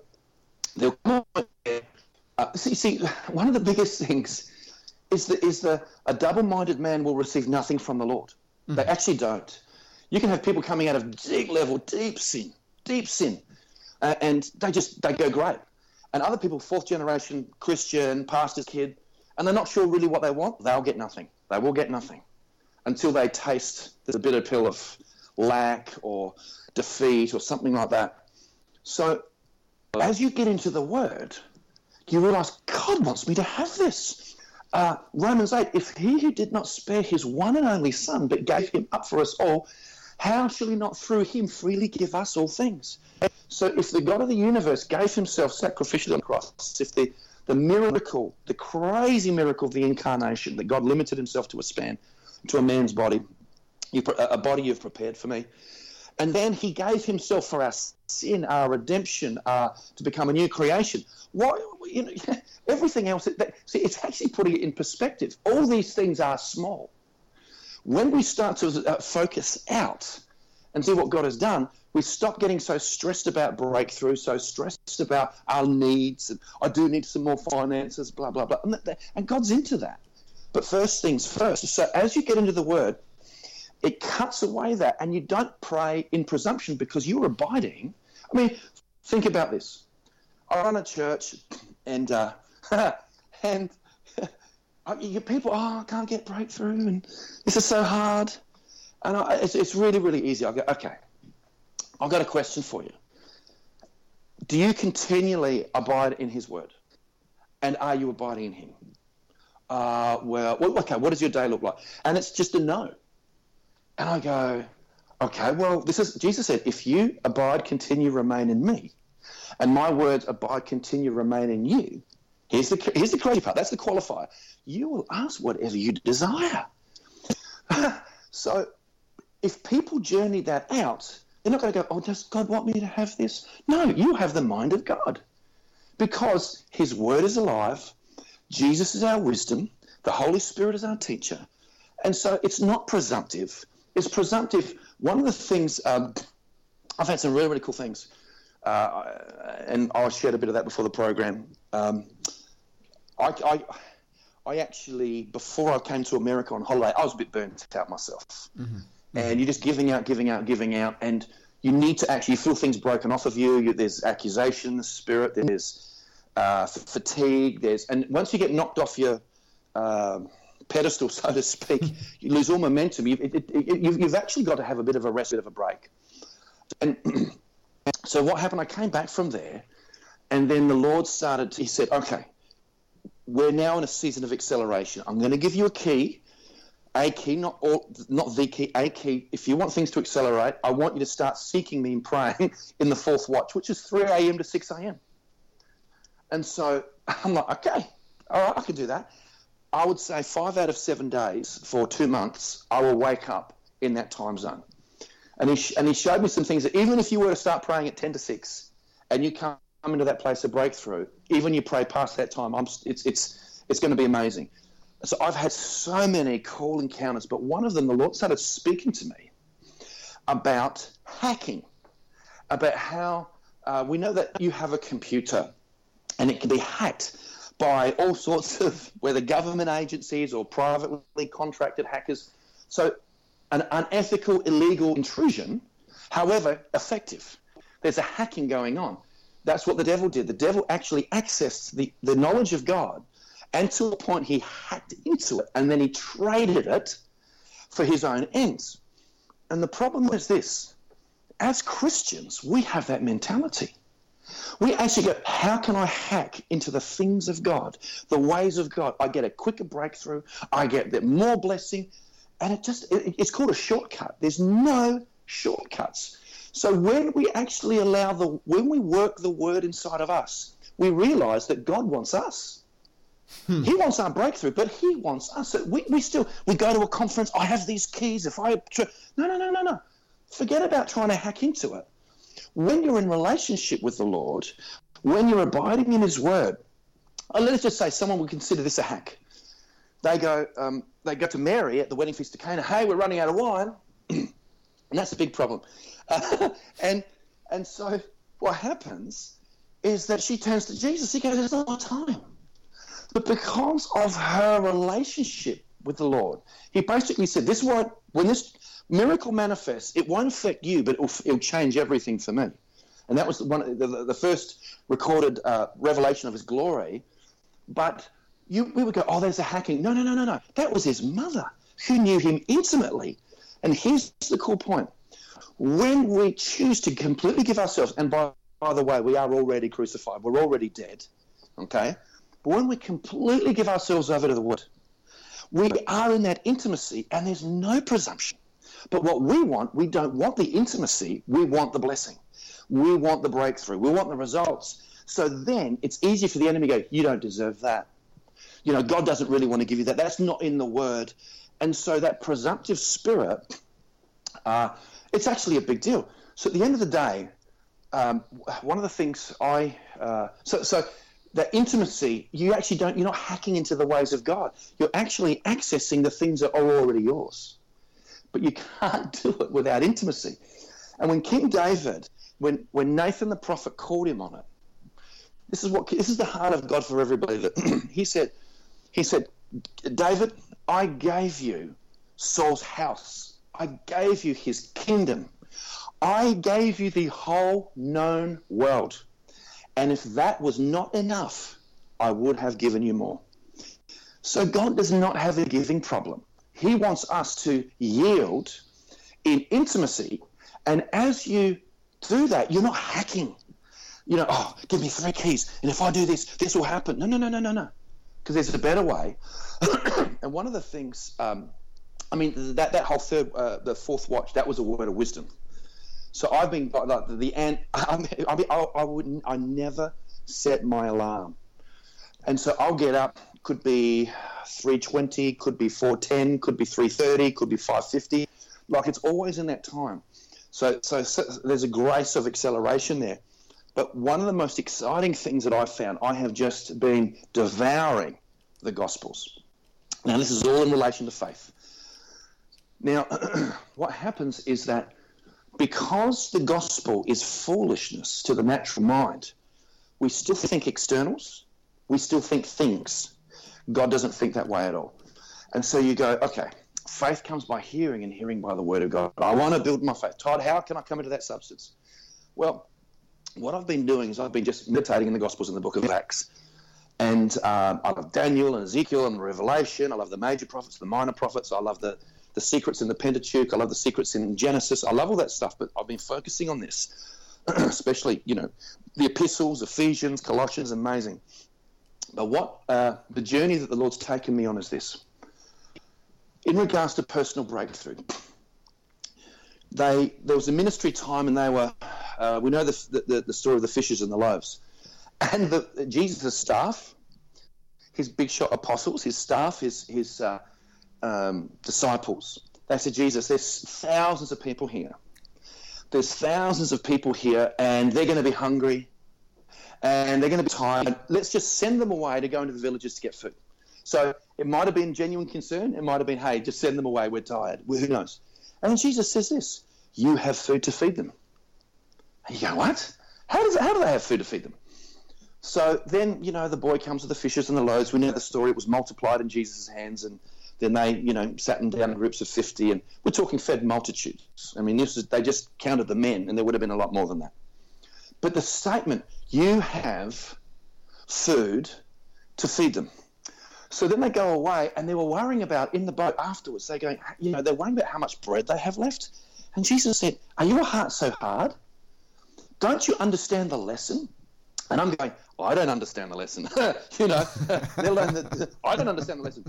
the, uh, see, see, one of the biggest things is the, is the a double-minded man will receive nothing from the Lord. Mm-hmm. They actually don't. You can have people coming out of deep level, deep sin, deep sin, uh, and they just they go great. And other people, fourth generation Christian, pastor's kid, and they're not sure really what they want, they'll get nothing. They will get nothing until they taste the bitter pill of lack or defeat or something like that. So as you get into the Word, you realize, God wants me to have this. Uh, Romans eight, if he who did not spare his one and only son but gave him up for us all, how shall he not through him freely give us all things? So if the God of the universe gave himself sacrificially on the cross, if the, the miracle, the crazy miracle of the incarnation, that God limited himself to a span, to a man's body, you, a body you've prepared for me, and then he gave himself for our sin, our redemption, our, to become a new creation. What, you know, everything else, that, see, it's actually putting it in perspective. All these things are small. When we start to focus out and see what God has done, we stop getting so stressed about breakthrough, so stressed about our needs, and I do need some more finances, blah, blah, blah. And, that, and God's into that. But first things first. So as you get into the Word, it cuts away that, and you don't pray in presumption because you're abiding. I mean, think about this. I run a church, and uh, and I mean, people, oh, I can't get breakthrough, and this is so hard. And I, it's, it's really, really easy. I go, okay, I've got a question for you. Do you continually abide in his Word? And are you abiding in him? Uh, well, okay, what does your day look like? And it's just a no. And I go, okay, well, this is, Jesus said, if you abide, continue, remain in me, and my words abide, continue, remain in you, here's the here's the crazy part, that's the qualifier, you will ask whatever you desire. So if people journey that out, they're not going to go, oh, does God want me to have this? No, you have the mind of God, because his Word is alive, Jesus is our wisdom, the Holy Spirit is our teacher, and so it's not presumptive. It's presumptive. One of the things, um, I've had some really, really cool things, uh, and I shared a bit of that before the program. Um, I, I, I actually, before I came to America on holiday, I was a bit burnt out myself. Mm-hmm. And you're just giving out, giving out, giving out, and you need to actually feel things broken off of you. you there's accusations, spirit, there's uh, fatigue, there's, and once you get knocked off your Uh, pedestal, so to speak, you lose all momentum. You've, it, it, you've, you've actually got to have a bit of a rest, a bit of a break. And so what happened, I came back from there, and then the Lord started, he said, okay, we're now in a season of acceleration. I'm going to give you a key, a key, not all, not the key, a key. If you want things to accelerate, I want you to start seeking me and praying in the fourth watch, which is three a.m. to six a.m. And so I'm like, okay, all right, I can do that. I would say five out of seven days for two months, I will wake up in that time zone. And he sh- and he showed me some things that even if you were to start praying at ten to six and you come into that place of breakthrough, even you pray past that time, I'm, it's it's it's going to be amazing. So I've had so many cool encounters, but one of them, the Lord started speaking to me about hacking, about how uh, we know that you have a computer and it can be hacked by all sorts of, whether government agencies or privately contracted hackers. So an unethical, illegal intrusion, however effective. There's a hacking going on. That's what the devil did. The devil actually accessed the, the knowledge of God, and to a point he hacked into it, and then he traded it for his own ends. And the problem is this. As Christians, we have that mentality. We actually go, how can I hack into the things of God, the ways of God? I get a quicker breakthrough. I get more blessing. And it just it, it's called a shortcut. There's no shortcuts. So when we actually allow the, when we work the word inside of us, we realize that God wants us. Hmm. He wants our breakthrough, but he wants us. We we still, we go to a conference, I have these keys. If I, tr- no, no, no, no, no. Forget about trying to hack into it. When you're in relationship with the Lord, when you're abiding in his word, let's just say someone would consider this a hack. They go, um, they go to Mary at the wedding feast of Cana. Hey, we're running out of wine. And that's a big problem. Uh, and and so what happens is that she turns to Jesus. She goes, there's not enough time. But because of her relationship with the Lord, he basically said, "This won't, when this miracle manifests, it won't affect you, but it'll, it'll change everything for me." And that was the one, the, the first recorded uh, revelation of his glory. But you, we would go, "Oh, there's a hacking." No, no, no, no, no. That was his mother who knew him intimately. And here's the cool point: when we choose to completely give ourselves, and by, by the way, we are already crucified, we're already dead, okay. But when we completely give ourselves over to the Word, we are in that intimacy, and there's no presumption. But what we want, we don't want the intimacy. We want the blessing. We want the breakthrough. We want the results. So then it's easy for the enemy to go, you don't deserve that. You know, God doesn't really want to give you that. That's not in the Word. And so that presumptive spirit, uh, it's actually a big deal. So at the end of the day, um, one of the things I uh, – so so – that intimacy, you actually don't, you're not hacking into the ways of God. You're actually accessing the things that are already yours. But you can't do it without intimacy. And when King David, when, when Nathan the prophet called him on it, this is what this is the heart of God for every believer. he said, he said, David, I gave you Saul's house. I gave you his kingdom. I gave you the whole known world. And if that was not enough, I would have given you more. So God does not have a giving problem. He wants us to yield in intimacy. And as you do that, you're not hacking. You know, oh, give me three keys. And if I do this, this will happen. No, no, no, no, no, no. Because there's a better way. And one of the things, um, I mean, that, that whole third, uh, the fourth watch, that was a word of wisdom. So I've been like the, the and I, I, I wouldn't I never set my alarm, and so I'll get up. Could be three twenty, could be four ten, could be three thirty, could be five fifty. Like it's always in that time. So, so so there's a grace of acceleration there. But one of the most exciting things that I've found, I have just been devouring the Gospels. Now this is all in relation to faith. Now what happens is that, because the gospel is foolishness to the natural mind, we still think externals, we still think things. God doesn't think that way at all. And so you go, okay, faith comes by hearing and hearing by the word of God. I want to build my faith. Todd, how can I come into that substance? Well, what I've been doing is I've been just meditating in the Gospels in the book of Acts. And um, I love Daniel and Ezekiel and Revelation. I love the major prophets, the minor prophets. I love the the secrets in the Pentateuch. I love the secrets in Genesis. I love all that stuff, but I've been focusing on this, especially, you know, the epistles, Ephesians, Colossians, amazing. But what uh, the journey that the Lord's taken me on is this. In regards to personal breakthrough, they there was a ministry time and they were, uh, we know the, the, the story of the fishes and the loaves. And the, Jesus' staff, his big shot apostles, his staff, his, his uh, Um, disciples. They said, Jesus, there's thousands of people here. There's thousands of people here, and they're going to be hungry, and they're going to be tired. Let's just send them away to go into the villages to get food. So it might have been genuine concern. It might have been, hey, just send them away. We're tired. Well, who knows? And then Jesus says this, you have food to feed them. And you go, what? How does how do they have food to feed them? So then, you know, the boy comes with the fishes and the loaves. We know the story. It was multiplied in Jesus' hands, and then they, you know, sat them down in groups of fifty, and we're talking fed multitudes. I mean, this is, they just counted the men, and there would have been a lot more than that. But the statement, you have food to feed them. So then they go away, and they were worrying about, in the boat afterwards, they're going, you know, they're worrying about how much bread they have left. And Jesus said, are your hearts so hard? don't you understand the lesson? And I'm going, I don't understand the lesson. you know, let alone the, I don't understand the lesson.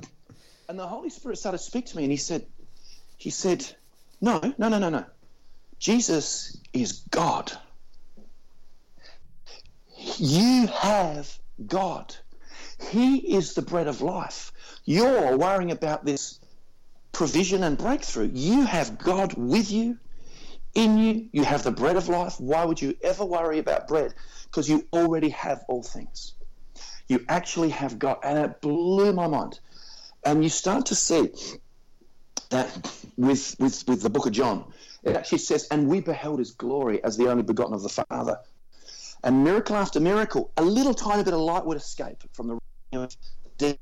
And the Holy Spirit started to speak to me, and he said, he said, no, no, no, no, no. Jesus is God. You have God. He is the bread of life. You're worrying about this provision and breakthrough. You have God with you, in you. You have the bread of life. Why would you ever worry about bread? Because you already have all things. You actually have God. And it blew my mind. And you start to see that with with, with the book of John. It actually says, and we beheld his glory as the only begotten of the Father. And miracle after miracle, a little tiny bit of light would escape from the realm of death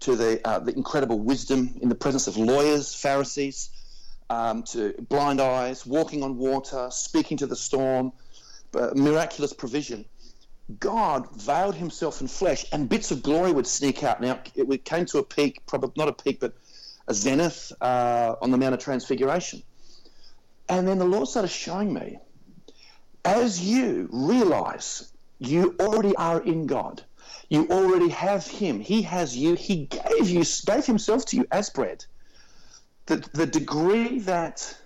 to the uh, the incredible wisdom in the presence of lawyers, Pharisees, um, to blind eyes, walking on water, speaking to the storm, uh, miraculous provision. God veiled himself in flesh, and bits of glory would sneak out. Now, it came to a peak, probably not a peak, but a zenith uh, on the Mount of Transfiguration. And then the Lord started showing me, as you realize you already are in God, you already have him, he has you, he gave you, gave himself to you as bread. The, the degree that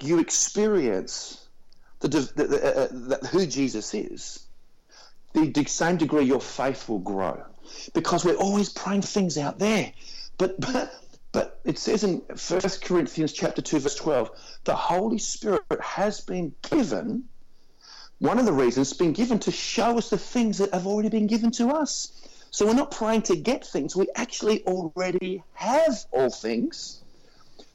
you experience the, the, the, uh, the, who Jesus is, the, the same degree your faith will grow. Because we're always praying things out there. But... but But it says in First Corinthians chapter two, verse twelve, the Holy Spirit has been given, one of the reasons it's been given to show us the things that have already been given to us. So we're not praying to get things. We actually already have all things.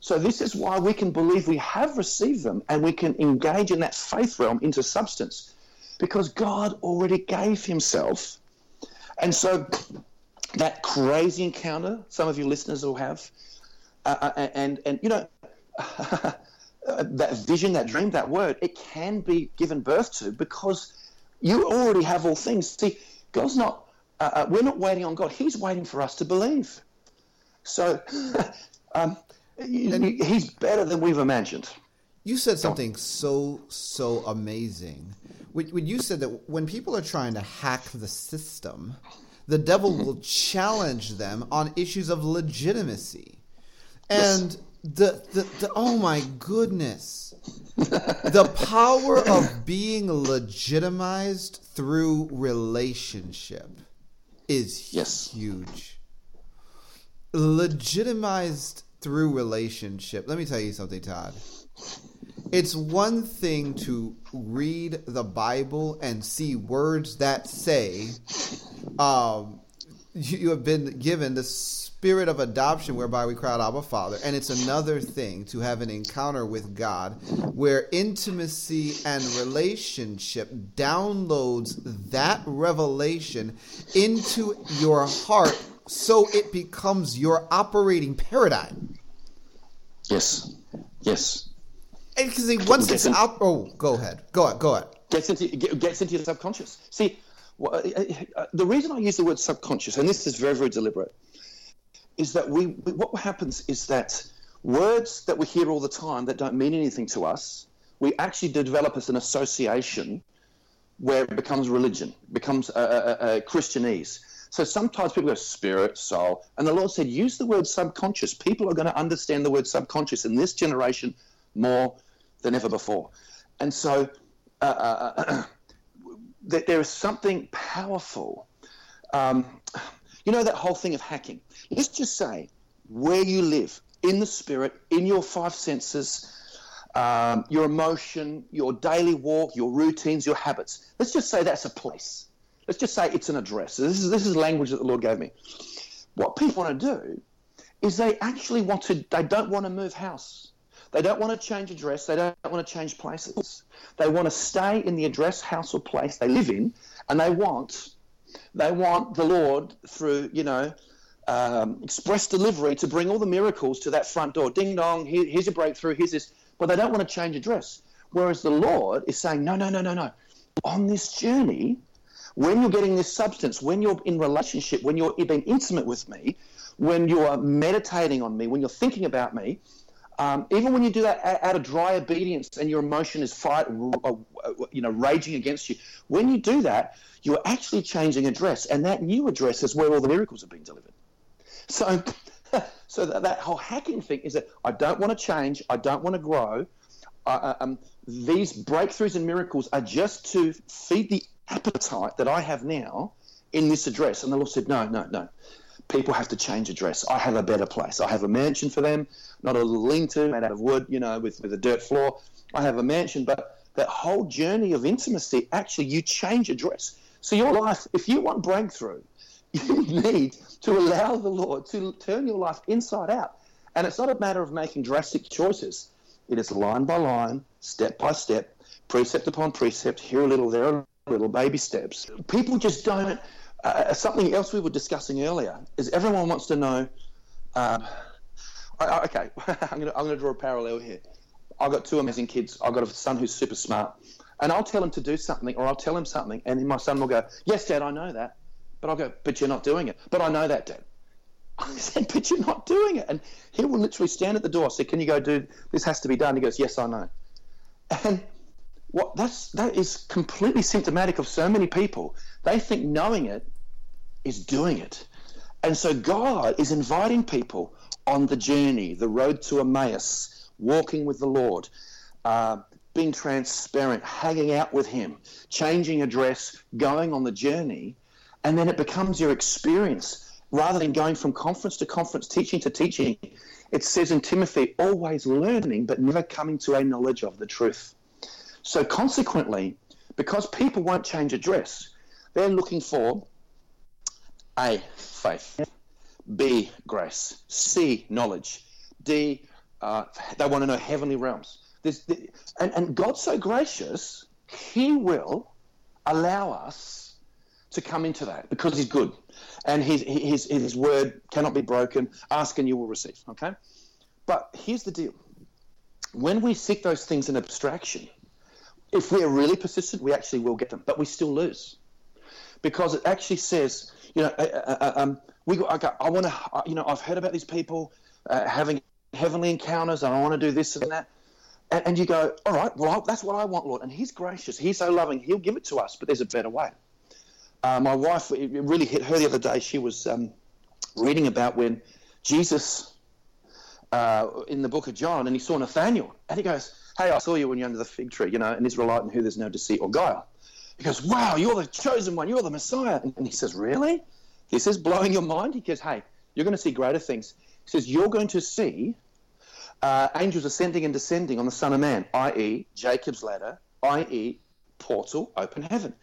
So this is why we can believe we have received them, and we can engage in that faith realm into substance, because God already gave himself. And so that crazy encounter some of you listeners will have, Uh, and, and, you know, that vision, that dream, that word, it can be given birth to because you already have all things. See, God's not, uh, uh, we're not waiting on God. He's waiting for us to believe. So um, he's better than we've imagined. You said something so, so amazing. When you said that when people are trying to hack the system, the devil mm-hmm. will challenge them on issues of legitimacy. And the, the, the, oh my goodness, the power of being legitimized through relationship is yes. huge. Legitimized through relationship. Let me tell you something, Todd. It's one thing to read the Bible and see words that say, um, you, you have been given this spirit of adoption whereby we cry out, Abba, Father. And it's another thing to have an encounter with God where intimacy and relationship downloads that revelation into your heart so it becomes your operating paradigm. Yes. Yes. And because once it's out... Oh, go ahead. Go ahead. Go ahead. Gets into, gets into your subconscious. See, the reason I use the word subconscious, and this is very, very deliberate, is that we what happens is that words that we hear all the time that don't mean anything to us, we actually develop as an association where it becomes religion, becomes a, a, a Christianese. So sometimes people go, spirit, soul. And the Lord said, use the word subconscious. People are going to understand the word subconscious in this generation more than ever before. And so uh, uh, that there is something powerful. Um, you know that whole thing of hacking. Let's just say where you live, in the spirit, in your five senses, um, your emotion, your daily walk, your routines, your habits. Let's just say that's a place. Let's just say it's an address. This is this is language that the Lord gave me. What people want to do is they actually want to, they don't want to move house. They don't want to change address. They don't want to change places. They want to stay in the address, house, or place they live in, and they want, they want the Lord through, you know, Um, express delivery to bring all the miracles to that front door. Ding dong, here, here's your breakthrough, here's this. But they don't want to change address. Whereas the Lord is saying, no, no, no, no, no. On this journey, when you're getting this substance, when you're in relationship, when you're being intimate with me, when you're meditating on me, when you're thinking about me, Um, even when you do that out of dry obedience and your emotion is fight, you know, raging against you, when you do that, you're actually changing address, and that new address is where all the miracles have been delivered. So, so that, that whole hacking thing is that I don't want to change, I don't want to grow. I, um, these breakthroughs and miracles are just to feed the appetite that I have now in this address. And the Lord said, no, no, no. People have to change address. I have a better place. I have a mansion for them, not a little lean-to made out of wood, you know, with, with a dirt floor. I have a mansion. But that whole journey of intimacy, actually, you change address. So your life, if you want breakthrough, you need to allow the Lord to turn your life inside out. And it's not a matter of making drastic choices. It is line by line, step by step, precept upon precept, here a little, there a little, baby steps. People just don't... Uh, something else we were discussing earlier is everyone wants to know. Um, I, I, okay, I'm going to draw a parallel here. I've got two amazing kids. I've got a son who's super smart, and I'll tell him to do something, or I'll tell him something, and then my son will go, "Yes, Dad, I know that," but I'll go, "But you're not doing it." "But I know that, Dad." I said, "But you're not doing it," and he will literally stand at the door. I said, "Can you go do this? Has to be done." He goes, "Yes, I know," and. What that's that is completely symptomatic of so many people. They think knowing it is doing it. And so God is inviting people on the journey, the road to Emmaus, walking with the Lord, uh, being transparent, hanging out with him, changing address, going on the journey, and then it becomes your experience. Rather than going from conference to conference, teaching to teaching, it says in Timothy, always learning but never coming to a knowledge of the truth. So consequently, because people won't change address, they're looking for A, faith, B, grace, C, knowledge, D, uh, they want to know heavenly realms. There's, there, and, and God's so gracious, he will allow us to come into that because he's good. And his, his, his word cannot be broken. Ask and you will receive, okay? But here's the deal. When we seek those things in abstraction, if we're really persistent, we actually will get them, but we still lose because it actually says, you know, uh, uh, um, we go, okay, I want to, uh, you know, I've heard about these people uh, having heavenly encounters, and I want to do this and that, and, and you go, all right, well, that's what I want, Lord, and he's gracious, he's so loving, he'll give it to us, but there's a better way. Uh, my wife, it really hit her the other day. She was um, reading about when Jesus uh, in the book of John, and he saw Nathanael, and he goes, "Hey, I saw you when you're under the fig tree, you know, an Israelite in who there's no deceit or guile." He goes, "Wow, you're the chosen one, you're the Messiah." And he says, "Really?" He says, "Blowing your mind?" He goes, "Hey, you're going to see greater things." He says, "You're going to see uh, angels ascending and descending on the Son of Man," that is. Jacob's ladder, that is portal, open heaven.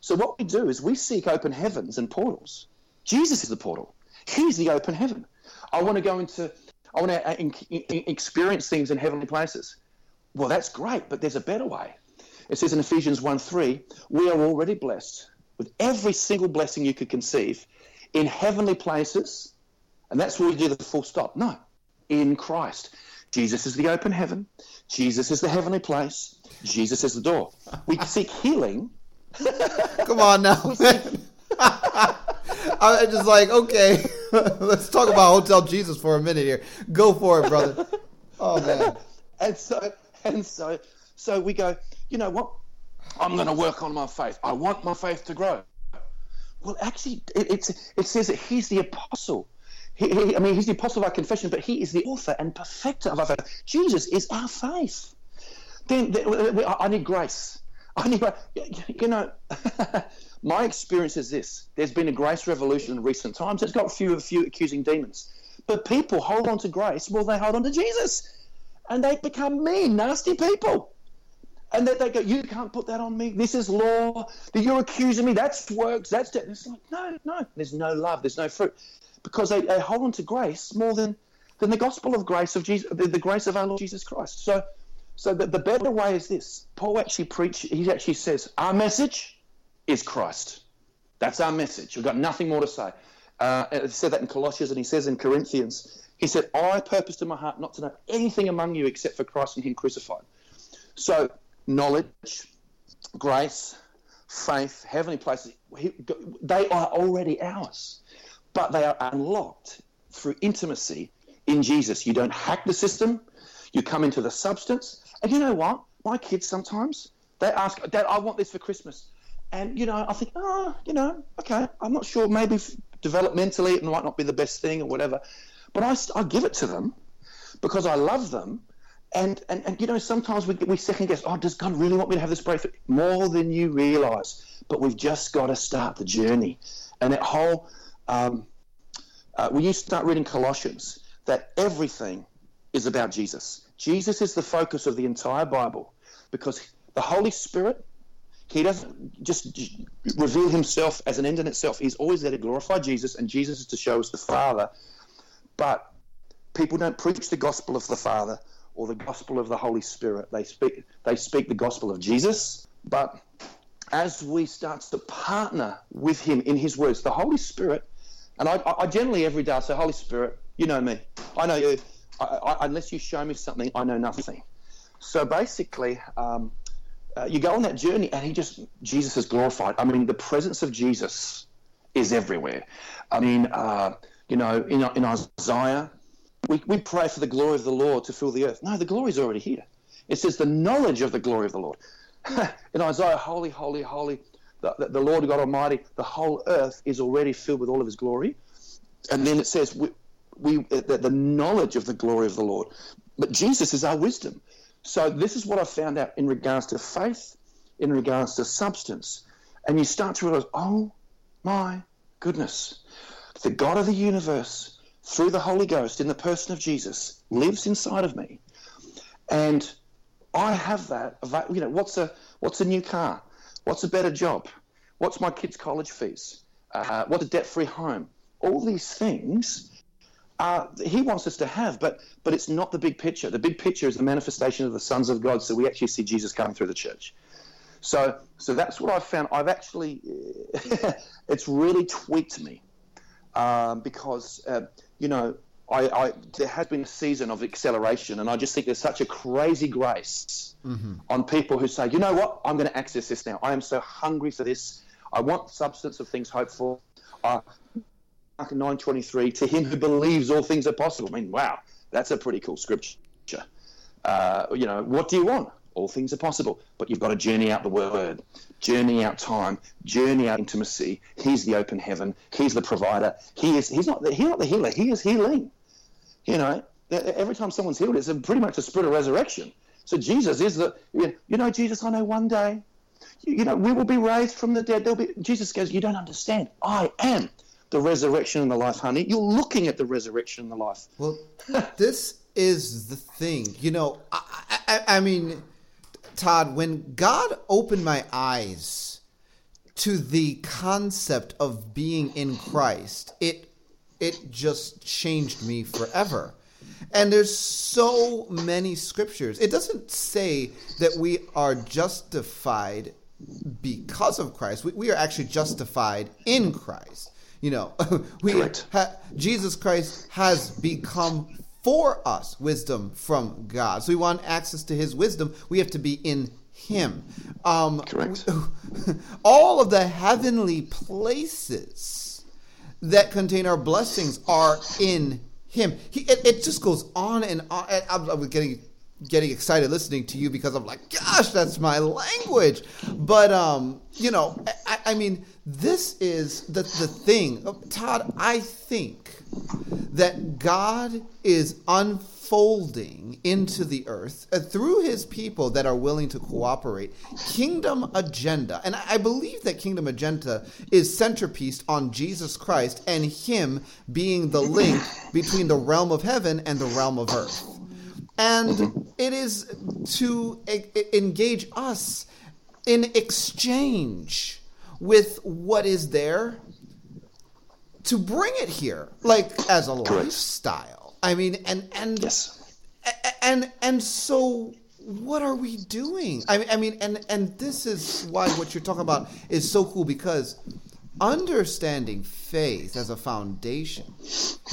So what we do is we seek open heavens and portals. Jesus is the portal. He's the open heaven. I want to go into, I want to in, in, experience things in heavenly places. Well, that's great, but there's a better way. It says in Ephesians one three, we are already blessed with every single blessing you could conceive in heavenly places, and that's where we do the full stop. No, in Christ. Jesus is the open heaven. Jesus is the heavenly place. Jesus is the door. We seek healing. Come on now. I'm just like, okay, let's talk about Hotel Jesus for a minute here. Go for it, brother. Oh, man. And so... And so so we go, you know what? I'm going to work on my faith. I want my faith to grow. Well, actually, it, it's, it says that he's the apostle. He, he, I mean, he's the apostle of our confession, but he is the author and perfecter of our faith. Jesus is our faith. Then, then I need grace. I need, you know, my experience is this. There's been a grace revolution in recent times. It's got few, few accusing demons. But people hold on to grace more than they hold on to Jesus. And they become mean, nasty people. And that they go, "You can't put that on me. This is law. You're accusing me. That's works. That's death." It's like, no, no. There's no love. There's no fruit. Because they, they hold on to grace more than, than the gospel of grace of Jesus, the, the grace of our Lord Jesus Christ. So so the, the better way is this. Paul actually preaches, he actually says, our message is Christ. That's our message. We've got nothing more to say. Uh, he said that in Colossians, and he says in Corinthians, he said, "I purposed in my heart not to know anything among you except for Christ and him crucified." So knowledge, grace, faith, heavenly places, they are already ours, but they are unlocked through intimacy in Jesus. You don't hack the system. You come into the substance. And you know what? My kids sometimes, they ask, Dad, I want this for Christmas. And, you know, I think, oh, you know, okay, I'm not sure. Maybe developmentally it might not be the best thing or whatever. But I, I give it to them because I love them. And, and, and you know, sometimes we, we second guess, oh, does God really want me to have this breakthrough? More than you realise. But we've just got to start the journey. And that whole, um, uh, when you start reading Colossians, that everything is about Jesus. Jesus is the focus of the entire Bible because the Holy Spirit, He doesn't just reveal Himself as an end in itself. He's always there to glorify Jesus, and Jesus is to show us the Father. But people don't preach the gospel of the Father or the gospel of the Holy Spirit. They speak they speak the gospel of Jesus. But as we start to partner with Him in His words, the Holy Spirit, and I, I generally every day I say, Holy Spirit, you know me. I know you. I, I, unless you show me something, I know nothing. So basically, um, uh, you go on that journey and he just, Jesus is glorified. I mean, the presence of Jesus is everywhere. I mean, uh, you know, in, in Isaiah, we, we pray for the glory of the Lord to fill the earth. No, the glory is already here. It says the knowledge of the glory of the Lord. In Isaiah, holy, holy, holy, the, the, the Lord God Almighty, the whole earth is already filled with all of his glory. And then it says, we, We the, the knowledge of the glory of the Lord. But Jesus is our wisdom. So this is what I found out in regards to faith, in regards to substance. And you start to realize, oh, my goodness, the God of the universe, through the Holy Ghost, in the person of Jesus, lives inside of me. And I have that. You know, what's a what's a new car? What's a better job? What's my kids' college fees? Uh, what's a debt-free home? All these things... Uh, he wants us to have, but but it's not the big picture. The big picture is the manifestation of the sons of God, so we actually see Jesus coming through the church. So so that's what I've found. I've actually, it's really tweaked me um, because, uh, you know, I, I there has been a season of acceleration, and I just think there's such a crazy grace mm-hmm. on people who say, you know what, I'm going to access this now. I am so hungry for this. I want substance of things hoped for. I Mark nine twenty-three, to him who believes all things are possible. I mean, wow, that's a pretty cool scripture. Uh, you know, what do you want? All things are possible, but you've got to journey out the word, journey out time, journey out intimacy. He's the open heaven. He's the provider. He is. He's not the, he's not the healer. He is healing. You know, every time someone's healed, it's pretty much a spirit of resurrection. So Jesus is the, you know, Jesus, I know one day, you, you know, we will be raised from the dead. There'll be, Jesus goes, you don't understand. I am the resurrection and the life, honey. You're looking at the resurrection and the life. Well, this is the thing. You know, I, I, I mean, Todd, when God opened my eyes to the concept of being in Christ, it it just changed me forever. And there's so many scriptures. It doesn't say that we are justified because of Christ. We, we are actually justified in Christ. You know, we ha- Jesus Christ has become for us wisdom from God. So we want access to his wisdom. We have to be in him. Um, Correct. All of the heavenly places that contain our blessings are in him. He, it, it just goes on and on. I'm, I'm getting getting excited listening to you because I'm like, gosh, that's my language. But, um, you know, I, I mean... This is the, the thing. Todd, I think that God is unfolding into the earth uh, through his people that are willing to cooperate. Kingdom agenda. And I believe that kingdom agenda is centerpieced on Jesus Christ and him being the link between the realm of heaven and the realm of earth. And it is to a- engage us in exchange with what is there to bring it here, like as a lifestyle. I mean, and and yes. and and so what are we doing? I mean, I mean, and and this is why what you're talking about is so cool, because understanding faith as a foundation,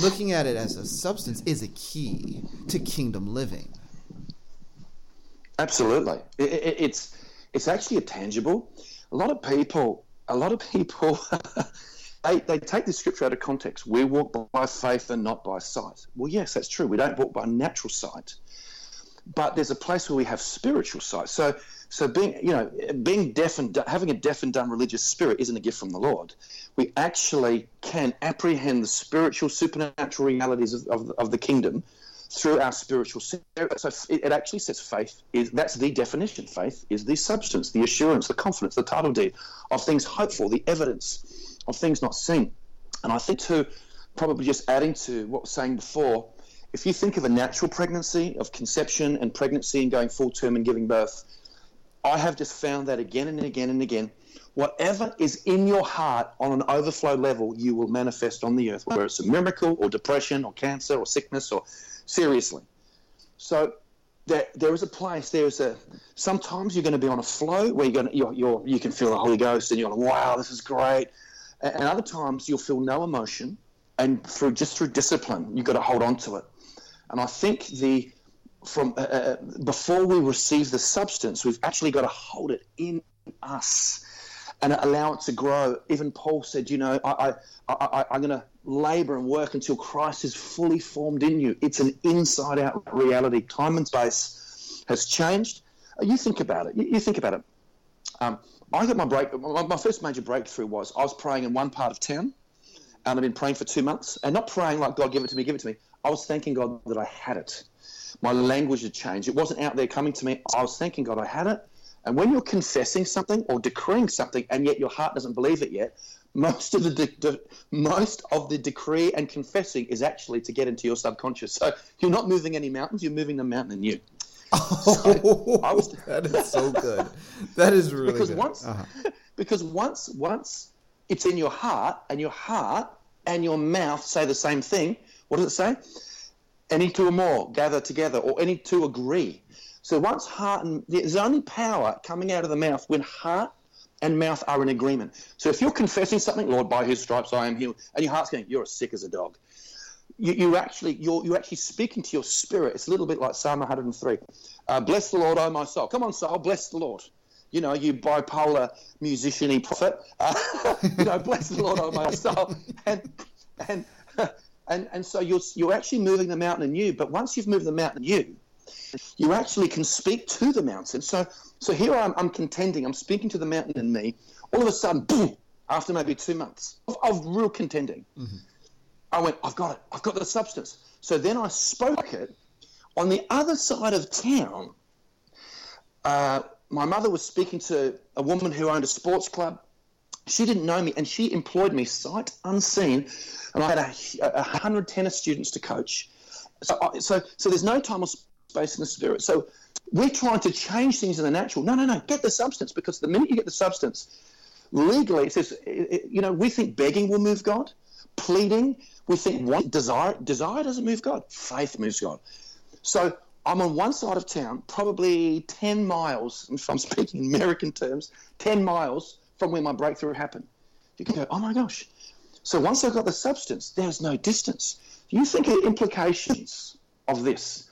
looking at it as a substance, is a key to kingdom living. Absolutely, it, it, it's it's actually a tangible. A lot of people. A lot of people, they, they take this scripture out of context. We walk by faith and not by sight. Well, yes, that's true. We don't walk by natural sight. but there's a place where we have spiritual sight. So, so being, you know, being deaf and dumb, having a deaf and dumb religious spirit isn't a gift from the Lord. We actually can apprehend the spiritual, supernatural realities of, of, of the kingdom through our spiritual sense. So it, it actually says faith is, that's the definition. Faith is the substance, the assurance, the confidence, the title deed of things hopeful, the evidence of things not seen. And I think too, probably just adding to what was saying before, if you think of a natural pregnancy, of conception and pregnancy and going full term and giving birth, I have just found that again and again and again, whatever is in your heart on an overflow level, you will manifest on the earth, whether it's a miracle or depression or cancer or sickness or seriously. So there, there is a place, there is a, sometimes you're going to be on a flow where you're going to, you're, you're, you can feel the Holy Ghost and you're like, wow, this is great. And other times you'll feel no emotion, and through just through discipline, you've got to hold on to it. And I think the from uh, before we receive the substance, we've actually got to hold it in us and allow it to grow. Even Paul said, you know, I, I, I, I'm going to labor and work until Christ is fully formed in you. It's an inside-out reality. Time and space has changed. You think about it. You, you think about it. Um, I got my break. My first major breakthrough was I was praying in one part of town, and I've been praying for two months, and not praying like, God, give it to me, give it to me. I was thanking God that I had it. My language had changed. It wasn't out there coming to me. I was thanking God I had it. And when you're confessing something or decreeing something, and yet your heart doesn't believe it yet, most of the de- de- most of the decree and confessing is actually to get into your subconscious. So you're not moving any mountains. You're moving the mountain in you. Oh, so I was, that is so good. That is really because good. Once, uh-huh. Because once, once it's in your heart, and your heart and your mouth say the same thing. What does it say? Any two or more gather together, or any two agree. So once heart and there's only power coming out of the mouth when heart and mouth are in agreement. So if you're confessing something, Lord, by his stripes I am healed, and your heart's going, you're as sick as a dog. You, you actually, you're, you're actually speaking to your spirit. It's a little bit like Psalm one hundred three. Uh, bless the Lord, O my soul. Come on, soul, bless the Lord. You know, you bipolar musician-y prophet. Uh, you know, bless the Lord, O my soul. And and and and so you're you're actually moving the mountain in you. But once you've moved the mountain in you, you actually can speak to the mountain. So so here I'm I'm contending. I'm speaking to the mountain in me. All of a sudden, boom! After maybe two months of, of real contending. Mm-hmm. I went, I've got it. I've got the substance. So then I spoke it. On the other side of town, uh, my mother was speaking to a woman who owned a sports club. She didn't know me, and she employed me sight unseen. And I had a, a hundred tennis students to coach. So, I, so, so there's no time or space in the spirit. So we're trying to change things in the natural. No, no, no. Get the substance, because the minute you get the substance, legally, it says, you know, we think begging will move God, pleading. We think what desire desire doesn't move God. Faith moves God. So I'm on one side of town, probably ten miles, if I'm speaking in American terms, ten miles from where my breakthrough happened. You can go, oh, my gosh. So once I've got the substance, there's no distance. You think of the implications of this.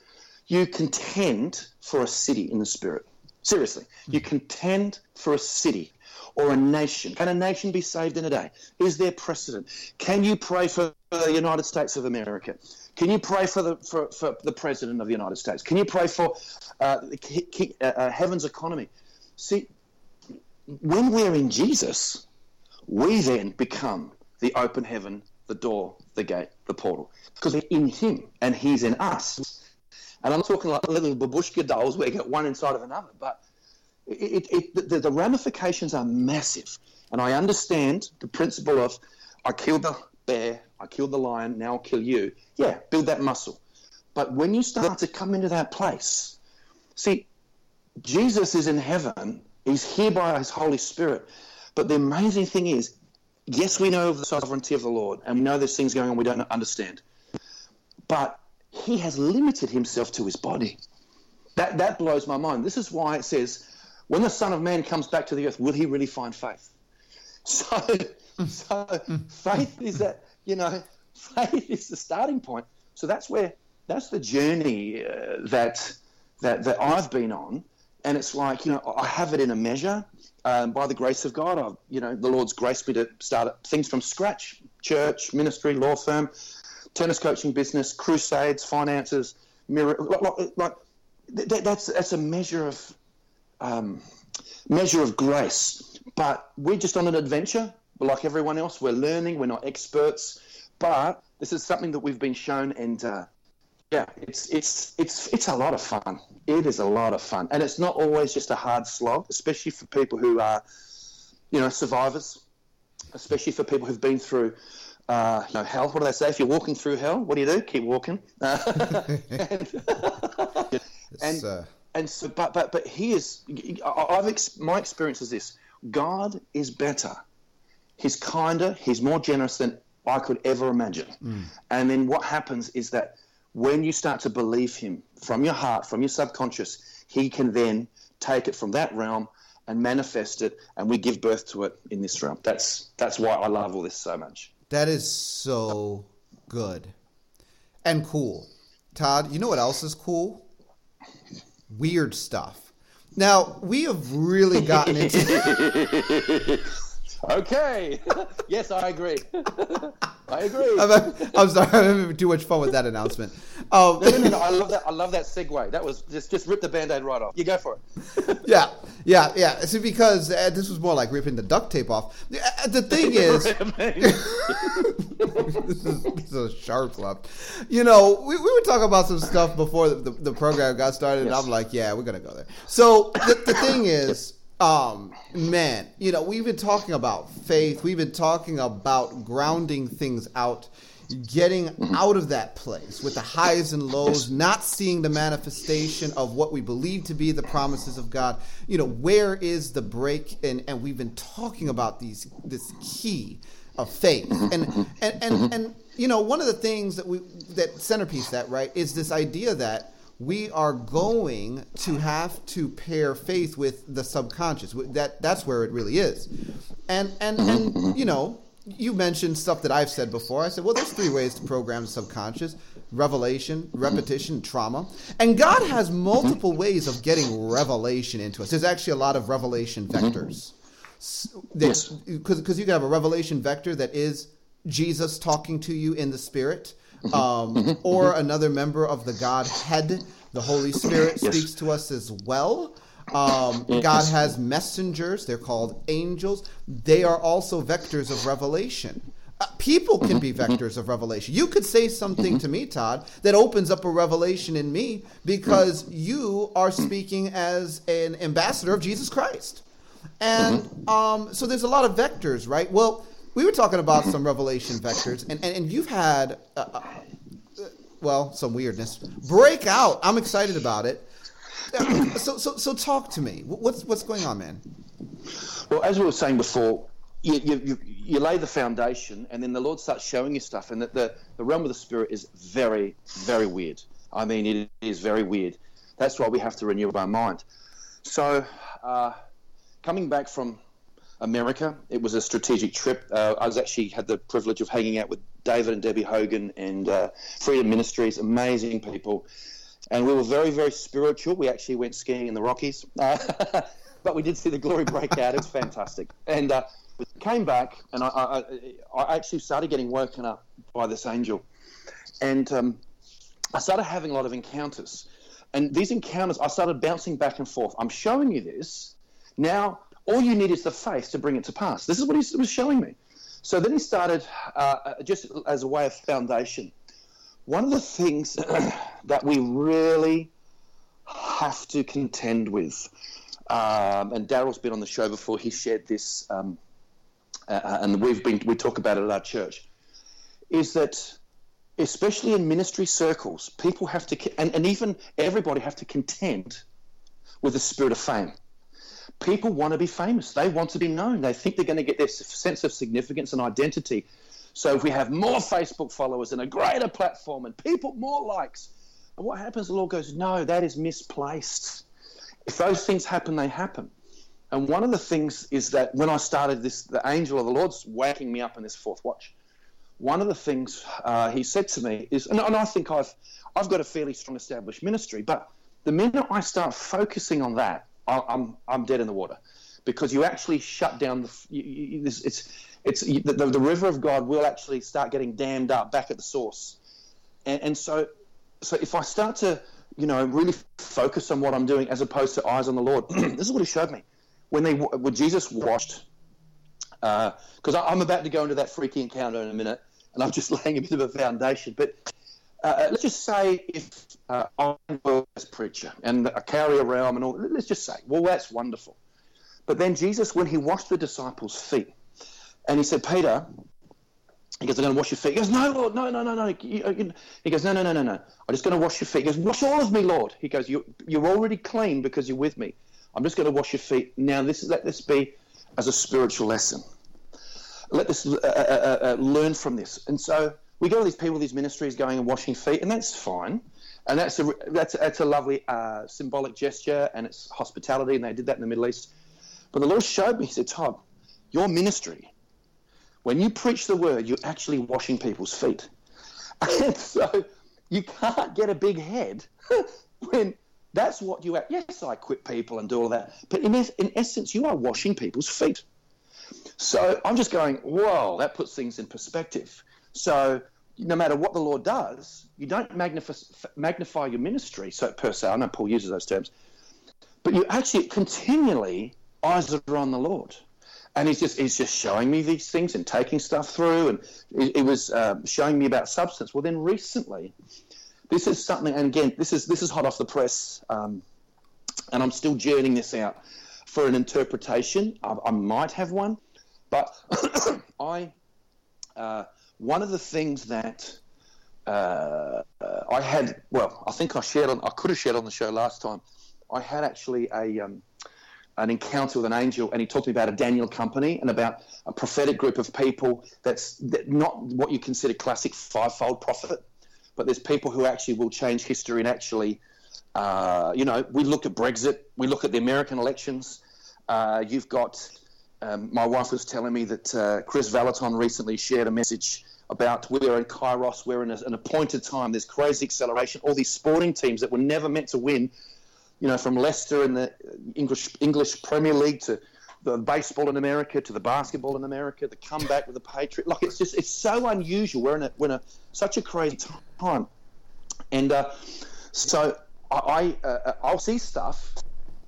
You contend for a city in the spirit. Seriously. You contend for a city or a nation. Can a nation be saved in a day? Is there precedent? Can you pray for the United States of America? Can you pray for the for, for the President of the United States? Can you pray for uh, uh, heaven's economy? See, when we're in Jesus, we then become the open heaven, the door, the gate, the portal. Because we're in him and he's in us. And I'm not talking like little babushka dolls where you get one inside of another, but It, it, it, the, the ramifications are massive, and I understand the principle of I killed the bear, I killed the lion, now I'll kill you. Yeah, build that muscle. But when you start to come into that place, see, Jesus is in heaven. He's here by his Holy Spirit. But the amazing thing is, yes, we know of the sovereignty of the Lord, and we know there's things going on we don't understand. But he has limited himself to his body. That, that blows my mind. This is why it says, when the Son of Man comes back to the earth, will he really find faith? So, so faith is that, you know, faith is the starting point. So that's where, that's the journey uh, that, that that I've been on. And it's like, you know, I have it in a measure. Um, by the grace of God, I've, you know, the Lord's graced me to start things from scratch. Church, ministry, law firm, tennis coaching business, crusades, finances, mirror, like, like that, that's that's a measure of um, measure of grace. But we're just on an adventure, like everyone else. We're learning. We're not experts, but this is something that we've been shown, and uh, yeah, it's it's it's it's a lot of fun. It is a lot of fun, and it's not always just a hard slog, especially for people who are, you know, survivors, especially for people who've been through. Uh, you know, hell, what do they say? If you're walking through hell, what do you do? Keep walking. Uh, and and, uh... and so, but but but he is. I've ex- my experience is this: God is better. He's kinder. He's more generous than I could ever imagine. Mm. And then what happens is that when you start to believe Him from your heart, from your subconscious, He can then take it from that realm and manifest it, and we give birth to it in this realm. That's that's why I love all this so much. That is so good and cool. Todd, you know what else is cool? Weird stuff. Now, we have really gotten into... Okay. Yes, I agree. I agree. I'm, I'm sorry. I'm having too much fun with that announcement. Um, no, no, no, no. I love that. I love that segue. That was just, just rip the Band-Aid right off. You go for it. Yeah. Yeah, yeah. See, because uh, this was more like ripping the duct tape off. Uh, the thing is, this is, this is a sharp left. You know, we, we were talking about some stuff before the, the, the program got started, yes. And I'm like, yeah, we're gonna go there. So the, the thing is, um, man, you know, we've been talking about faith. We've been talking about grounding things out. Getting out of that place with the highs and lows, not seeing the manifestation of what we believe to be the promises of God. You know, where is the break? And, and we've been talking about these this key of faith. And and, and and you know, one of the things that we that centerpiece that, right, is this idea that we are going to have to pair faith with the subconscious. That that's where it really is. And and and you know, you mentioned stuff that I've said before. I said, well, there's three ways to program the subconscious: revelation, repetition, trauma. And God has multiple ways of getting revelation into us. There's actually a lot of revelation vectors. Because so yes. you can have a revelation vector that is Jesus talking to you in the Spirit, um, or another member of the Godhead. The Holy Spirit yes. speaks to us as well. Um, God has messengers. They're called angels. They are also vectors of revelation. Uh, people can be vectors of revelation. You could say something to me, Todd, that opens up a revelation in me because you are speaking as an ambassador of Jesus Christ. And um, so there's a lot of vectors, right? Well, we were talking about some revelation vectors, and, and, and you've had, uh, uh, well, some weirdness. Break out. I'm excited about it. So, so, so, talk to me. What's what's going on, man? Well, as we were saying before, you you, you lay the foundation, and then the Lord starts showing you stuff. And that the the realm of the Spirit is very, very weird. I mean, it is very weird. That's why we have to renew our mind. So, uh, coming back from America, it was a strategic trip. Uh, I was actually had the privilege of hanging out with David and Debbie Hogan and uh, Freedom Ministries. Amazing people. And we were very, very spiritual. We actually went skiing in the Rockies. Uh, but we did see the glory break out. It's fantastic. And uh, we came back, and I, I, I actually started getting woken up by this angel. And um, I started having a lot of encounters. And these encounters, I started bouncing back and forth. I'm showing you this. Now, all you need is the faith to bring it to pass. This is what he was showing me. So then he started uh, just as a way of foundation. One of the things that we really have to contend with, um, and Daryl's been on the show before, he shared this, um, uh, and we've been we talk about it at our church, is that especially in ministry circles, people have to, and, and even everybody have to contend with the spirit of fame. People want to be famous. They want to be known. They think they're going to get their sense of significance and identity. So if we have more Facebook followers and a greater platform and people, more likes, and what happens, the Lord goes, no, that is misplaced. If those things happen, they happen. And one of the things is that when I started this, the angel of the Lord's waking me up in this fourth watch. One of the things uh, he said to me is, and, and I think I've I've got a fairly strong established ministry, but the minute I start focusing on that, I, I'm I'm dead in the water, because you actually shut down the you, you, this, it's. It's the, the river of God will actually start getting dammed up back at the source. And, and so so if I start to you know, really focus on what I'm doing as opposed to eyes on the Lord. This is what he showed me. When they, when Jesus washed, because uh, I'm about to go into that freaky encounter in a minute, and I'm just laying a bit of a foundation. But uh, let's just say if uh, I'm a preacher and I carry a realm and all, let's just say, well, that's wonderful. But then Jesus, when he washed the disciples' feet, and he said, Peter, he goes, I'm going to wash your feet. He goes, no, Lord, no, no, no, no. He goes, no, no, no, no, no. I'm just going to wash your feet. He goes, wash all of me, Lord. He goes, you're, you're already clean because you're with me. I'm just going to wash your feet. Now, this is, let this be as a spiritual lesson. Let this uh, uh, uh, learn from this. And so we go to these people, these ministries, going and washing feet, and that's fine. And that's a that's that's a lovely uh, symbolic gesture, and it's hospitality, and they did that in the Middle East. But the Lord showed me, he said, Todd, your ministry, when you preach the word, you're actually washing people's feet. And so you can't get a big head when that's what you are. Yes, I equip people and do all that. But in, in essence, you are washing people's feet. So I'm just going, whoa, that puts things in perspective. So no matter what the Lord does, you don't magnify, magnify your ministry, so per se. I know Paul uses those terms. But you actually continually eyes are on the Lord. And he's just he's just showing me these things and taking stuff through. And it, it was uh, showing me about substance. Well, then recently, this is something, and again, this is this is hot off the press, um, and I'm still journeying this out for an interpretation. I, I might have one, but I uh, one of the things that uh, I had, well, I think I shared on, I could have shared on the show last time. I had actually a. Um, an encounter with an angel, and he talked to me about a Daniel company and about a prophetic group of people that's that not what you consider classic fivefold prophet, but there's people who actually will change history and actually, uh, you know, we look at Brexit, we look at the American elections. Uh, you've got, um, my wife was telling me that uh, Chris Vallotton recently shared a message about we're in Kairos, we're in a, an appointed time, there's crazy acceleration, all these sporting teams that were never meant to win, you know, from Leicester in the English English Premier League to the baseball in America to the basketball in America, the comeback with the Patriots. Like, it's just, it's so unusual. We're in a, we're in a such a crazy time. And uh, so I, I, uh, I'll see stuff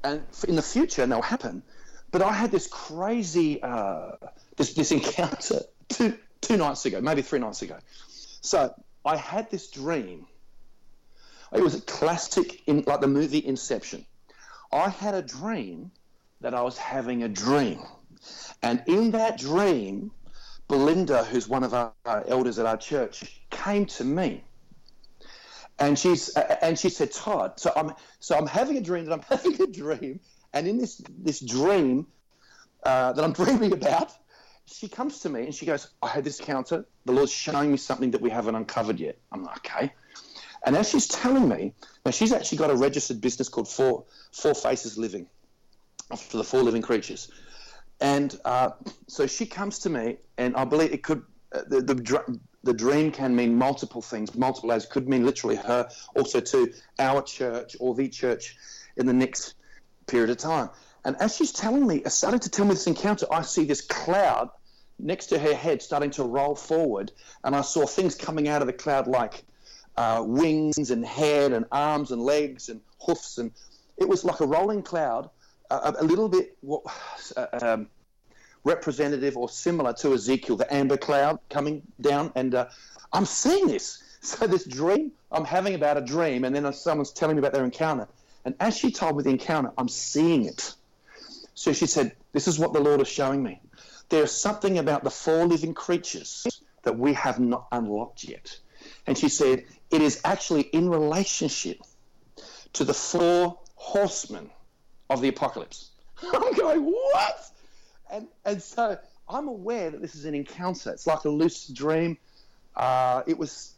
and in the future, and they'll happen. But I had this crazy, uh, this, this encounter two, two nights ago, maybe three nights ago. So I had this dream. It was a classic, in, like the movie Inception. I had a dream that I was having a dream. And in that dream, Belinda, who's one of our elders at our church, came to me. And she's uh, and she said, Todd, so I'm so I'm having a dream that I'm having a dream. And in this, this dream uh, that I'm dreaming about, she comes to me and she goes, I had this encounter. The Lord's showing me something that we haven't uncovered yet. I'm like, okay. And as she's telling me, now she's actually got a registered business called Four Four Faces Living, after the four living creatures. And uh, so she comes to me, and I believe it could, uh, the, the the dream can mean multiple things, multiple as it could mean literally her, also to our church or the church in the next period of time. And as she's telling me, starting to tell me this encounter, I see this cloud next to her head starting to roll forward, and I saw things coming out of the cloud like, Uh, wings and head and arms and legs and hoofs, and it was like a rolling cloud, uh, a little bit what, uh, um, representative or similar to Ezekiel, the amber cloud coming down. And uh, I'm seeing this. So this dream I'm having about a dream, and then someone's telling me about their encounter. And as she told me the encounter, I'm seeing it. So she said, this is what the Lord is showing me. There's something about the four living creatures that we have not unlocked yet. And she said, it is actually in relationship to the four horsemen of the apocalypse. I'm going, what? And and so I'm aware that this is an encounter. It's like a lucid dream. Uh, it was,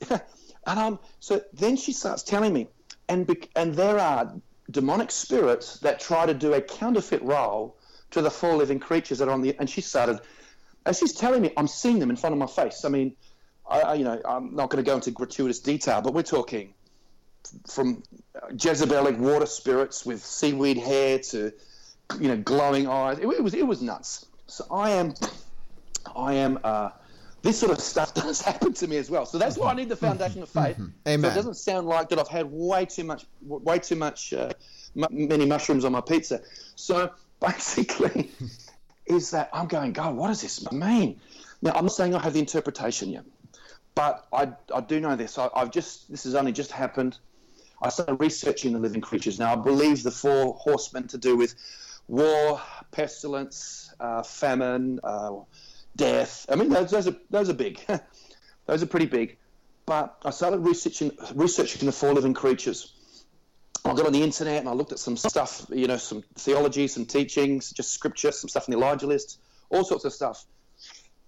and I'm, so then she starts telling me, and be, and there are demonic spirits that try to do a counterfeit role to the four living creatures that are on the, and she started, as she's telling me, I'm seeing them in front of my face. I mean, I, you know, I'm not going to go into gratuitous detail, but we're talking from Jezebelic water spirits with seaweed hair to, you know, glowing eyes. It, it was it was nuts. So I am, I am. Uh, this sort of stuff does happen to me as well. So that's why I need the foundation of faith. Amen. So it doesn't sound like that I've had way too much, way too much, uh, m- many mushrooms on my pizza. So basically, is that I'm going, God, what does this mean? Now, I'm not saying I have the interpretation yet, but I I do know this. I, I've just this has only just happened. I started researching the living creatures. Now, I believe the four horsemen to do with war, pestilence, uh, famine, uh, death. I mean, those, those are those are big. Those are pretty big. But I started researching researching the four living creatures. I got on the internet and I looked at some stuff, you know, some theology, some teachings, just scripture, some stuff in the Elijah list, all sorts of stuff.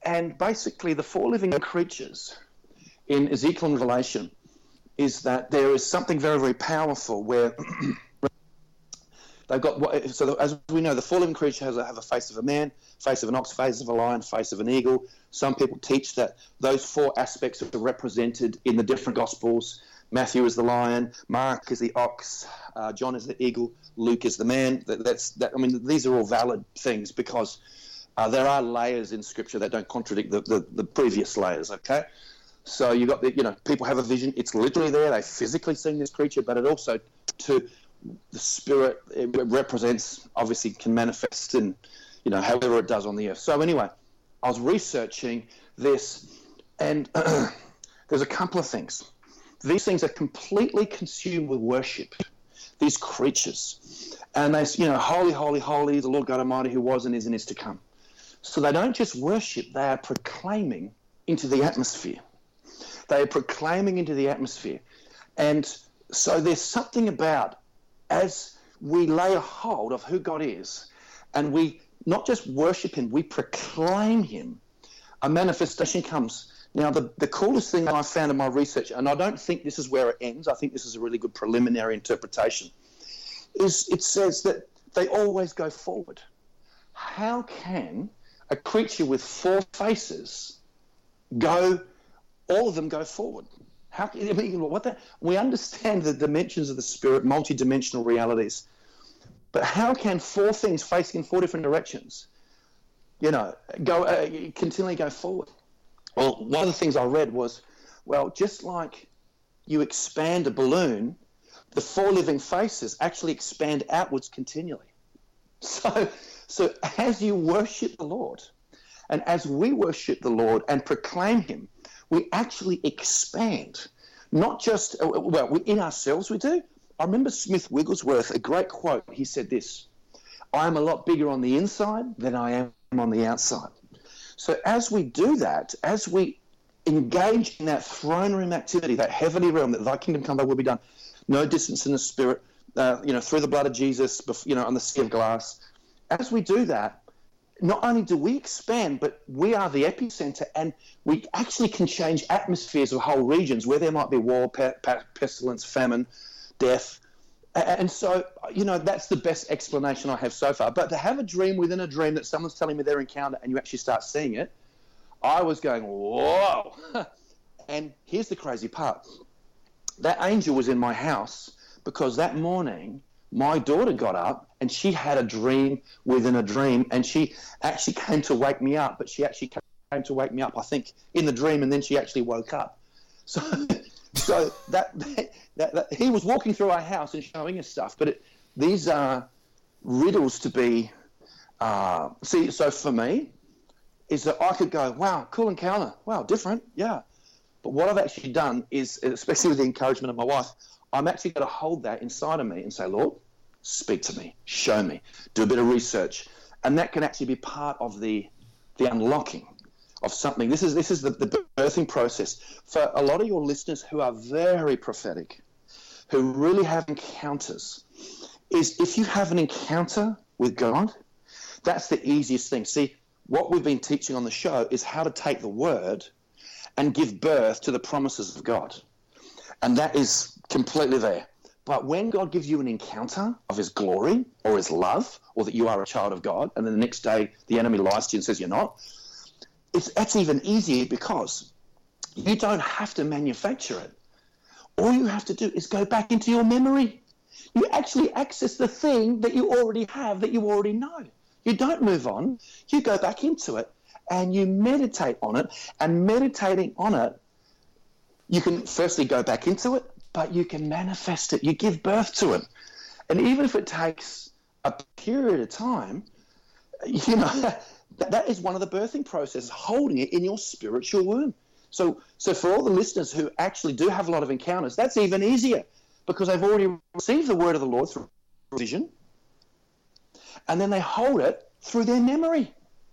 And basically, the four living creatures in Ezekiel and Revelation is that there is something very, very powerful where they've got, so as we know, the four living creatures have a face of a man, face of an ox, face of a lion, face of an eagle. Some people teach that those four aspects are represented in the different Gospels. Matthew is the lion, Mark is the ox, uh, John is the eagle, Luke is the man. That, that's, that, I mean, these are all valid things because uh, there are layers in Scripture that don't contradict the, the, the previous layers, okay? So you got the, you know, people have a vision. It's literally there. They've physically seen this creature, but it also, to the spirit, it represents, obviously can manifest in, you know, however it does on the earth. So anyway, I was researching this, and uh, there's a couple of things. These things are completely consumed with worship, these creatures. And they, you know, holy, holy, holy, the Lord God Almighty who was and is and is to come. So they don't just worship, they are proclaiming into the atmosphere. They are proclaiming into the atmosphere. And so there's something about, as we lay a hold of who God is, and we not just worship him, we proclaim him, a manifestation comes. Now, the, the coolest thing I found in my research, and I don't think this is where it ends, I think this is a really good preliminary interpretation, is it says that they always go forward. How can a creature with four faces go, all of them go forward? How? I mean, what the, we understand the dimensions of the spirit, multidimensional realities, but how can four things facing in four different directions, you know, go uh, continually go forward? Well, one of the things I read was, well, just like you expand a balloon, the four living faces actually expand outwards continually. So, so as you worship the Lord, and as we worship the Lord and proclaim him, we actually expand. Not just, well, we, in ourselves we do. I remember Smith Wigglesworth, a great quote, he said this, "I am a lot bigger on the inside than I am on the outside." So as we do that, as we engage in that throne room activity, that heavenly realm, that thy kingdom come, thy will be done, no distance in the spirit, uh, you know, through the blood of Jesus, you know, on the sea of glass. As we do that, not only do we expand, but we are the epicenter, and we actually can change atmospheres of whole regions where there might be war, pe- pe- pestilence, famine, death. And so, you know, that's the best explanation I have so far. But to have a dream within a dream that someone's telling me their encounter and you actually start seeing it, I was going, whoa. And here's the crazy part. That angel was in my house because that morning my daughter got up and she had a dream within a dream, and she actually came to wake me up, but she actually came to wake me up, I think, in the dream, and then she actually woke up. So... So that, that, that, that he was walking through our house and showing us stuff, but it, these are riddles to be. Uh, see, so for me, is that I could go, wow, cool encounter, wow, different, yeah. But what I've actually done is, especially with the encouragement of my wife, I'm actually going to hold that inside of me and say, Lord, speak to me, show me, do a bit of research, and that can actually be part of the the unlocking of something. This is this is the, the birthing process. For a lot of your listeners who are very prophetic, who really have encounters, is if you have an encounter with God, that's the easiest thing. See, what we've been teaching on the show is how to take the word and give birth to the promises of God. And that is completely there. But when God gives you an encounter of his glory or his love, or that you are a child of God, and then the next day the enemy lies to you and says you're not, It's, that's even easier because you don't have to manufacture it. All you have to do is go back into your memory. You actually access the thing that you already have, that you already know. You don't move on. You go back into it, and you meditate on it. And meditating on it, you can firstly go back into it, but you can manifest it. You give birth to it. And even if it takes a period of time, you know, that is one of the birthing processes, holding it in your spiritual womb. So so for all the listeners who actually do have a lot of encounters, that's even easier because they've already received the word of the Lord through vision, and then they hold it through their memory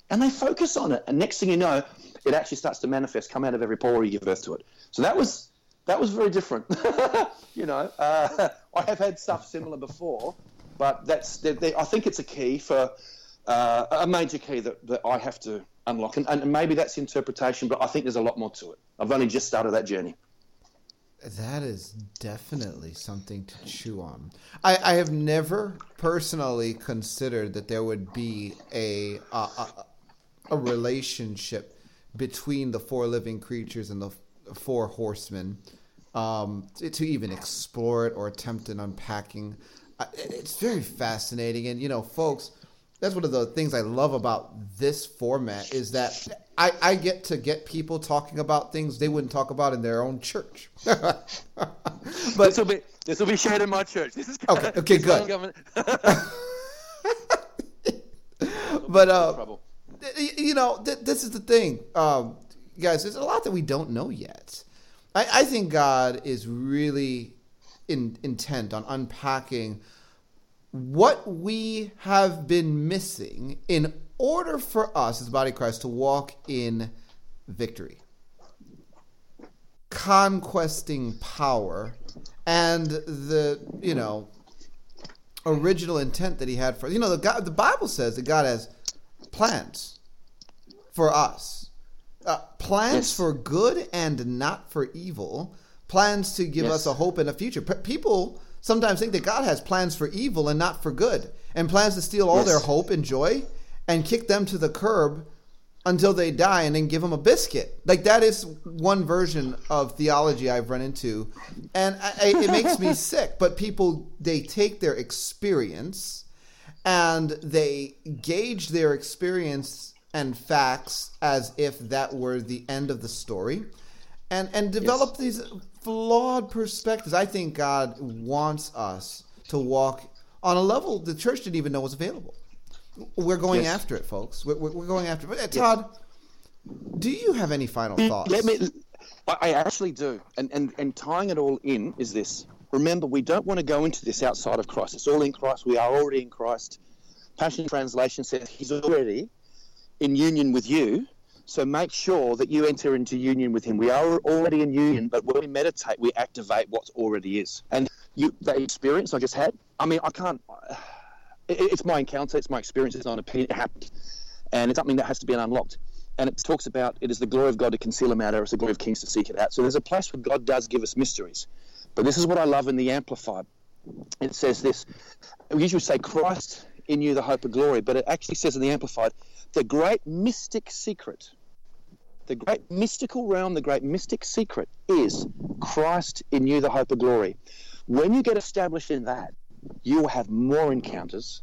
and they focus on it. And next thing you know, it actually starts to manifest, come out of every pore you give birth to it. So that was that was very different. you know, uh, I have had stuff similar before, but that's they, they, I think it's a key for uh, a major key that, that I have to unlock. And, and maybe that's interpretation, but I think there's a lot more to it. I've only just started that journey. That is definitely something to chew on. I, I have never personally considered that there would be a, a, a, a relationship between the four living creatures and the four horsemen um, to, to even explore it or attempt an unpacking. It's very fascinating. And, you know, folks, that's one of the things I love about this format is that I, I get to get people talking about things they wouldn't talk about in their own church. But this will be this will be shared in my church. This is okay. Okay, good. But uh, you know, th- this is the thing, um, guys. There's a lot that we don't know yet. I, I think God is really in, intent on unpacking what we have been missing in order for us as the body of Christ to walk in victory, conquesting power, and the, you know, original intent that he had for, you know, the, God, the Bible says that God has plans for us, uh, plans yes. for good and not for evil, plans to give yes. us a hope and a future. P- people... sometimes think that God has plans for evil and not for good, and plans to steal all yes. their hope and joy and kick them to the curb until they die and then give them a biscuit. Like, that is one version of theology I've run into, and I, I, it makes me sick. But people, they take their experience and they gauge their experience and facts as if that were the end of the story, and, and develop yes. these flawed perspectives. I think God wants us to walk on a level the church didn't even know was available. We're going yes. after it, folks. We're, we're going after it. Todd, yes. do you have any final thoughts? Let me, I actually do. And, and, and tying it all in is this. Remember, we don't want to go into this outside of Christ. It's all in Christ. We are already in Christ. Passion Translation says he's already in union with you. So make sure that you enter into union with him. We are already in union, but when we meditate, we activate what already is. And you, that experience I just had, I mean, I can't, it, it's my encounter, it's my experience, it's not an opinion, it happened. And it's something that has to be unlocked. And it talks about, it is the glory of God to conceal a matter, it's the glory of kings to seek it out. So there's a place where God does give us mysteries. But this is what I love in the Amplified. It says this, we usually say Christ in you, the hope of glory, but it actually says in the Amplified, the great mystic secret, the great mystical realm, the great mystic secret is Christ in you, the hope of glory. When you get established in that, you will have more encounters.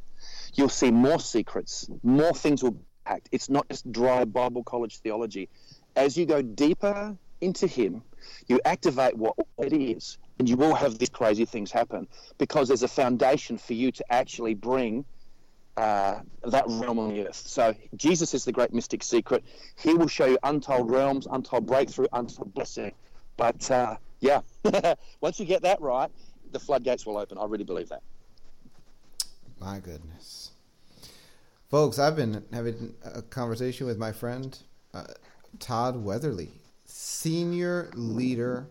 You'll see more secrets. More things will be packed. It's not just dry Bible college theology. As you go deeper into him, you activate what it is, and you will have these crazy things happen because there's a foundation for you to actually bring Uh, that realm on the earth. So Jesus is the great mystic secret. He will show you untold realms, untold breakthrough, untold blessing. But uh, yeah, once you get that right, the floodgates will open. I really believe that. My goodness. Folks, I've been having a conversation with my friend, uh, Todd Weatherly, senior leader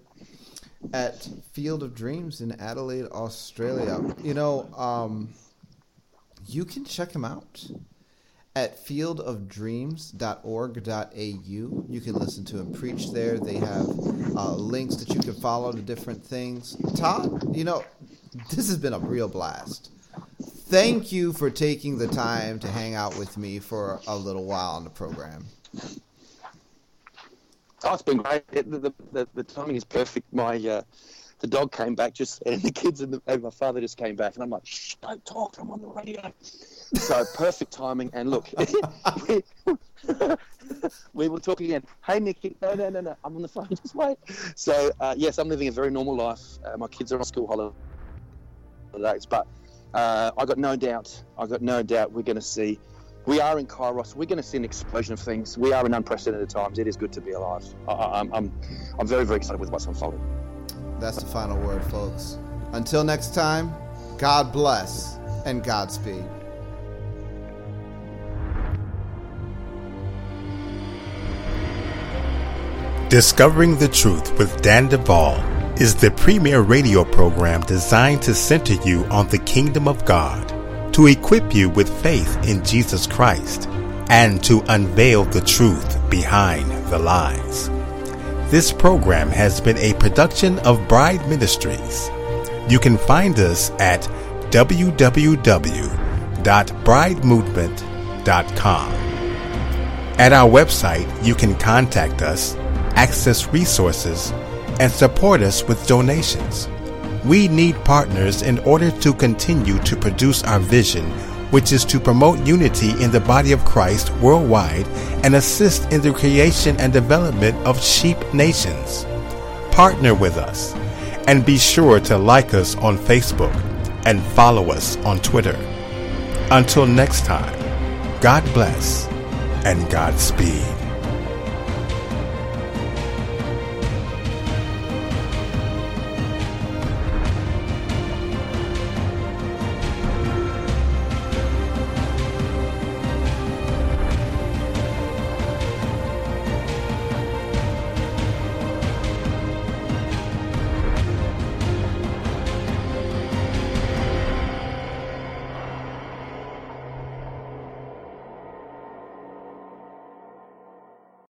at Field of Dreams in Adelaide, Australia. You know, um, you can check him out at field of dreams dot org dot a u. You can listen to him preach there. They have uh, links that you can follow to different things. Todd, you know, this has been a real blast. Thank you for taking the time to hang out with me for a little while on the program. Oh, it's been great. The, the, the timing is perfect. My... Uh... The dog came back, just and the kids and, the, and my father just came back, and I'm like, shh, don't talk, I'm on the radio. So perfect timing, and look, We will talk again. Hey, Nikki. No, no, no, no. I'm on the phone. Just wait. So, uh, yes, I'm living a very normal life. Uh, my kids are on school holidays. But uh, I got no doubt. I got no doubt we're going to see. We are in Kairos. We're going to see an explosion of things. We are in unprecedented times. It is good to be alive. I, I'm, I'm, I'm very, very excited with what's unfolding. That's the final word, folks. Until next time, God bless and Godspeed. Discovering the Truth with Dan Duval is the premier radio program designed to center you on the kingdom of God, to equip you with faith in Jesus Christ, and to unveil the truth behind the lies. This program has been a production of Bride Ministries. You can find us at w w w dot bride movement dot com. At our website, you can contact us, access resources, and support us with donations. We need partners in order to continue to produce our vision, which is to promote unity in the body of Christ worldwide and assist in the creation and development of sheep nations. Partner with us, and be sure to like us on Facebook and follow us on Twitter. Until next time, God bless and Godspeed.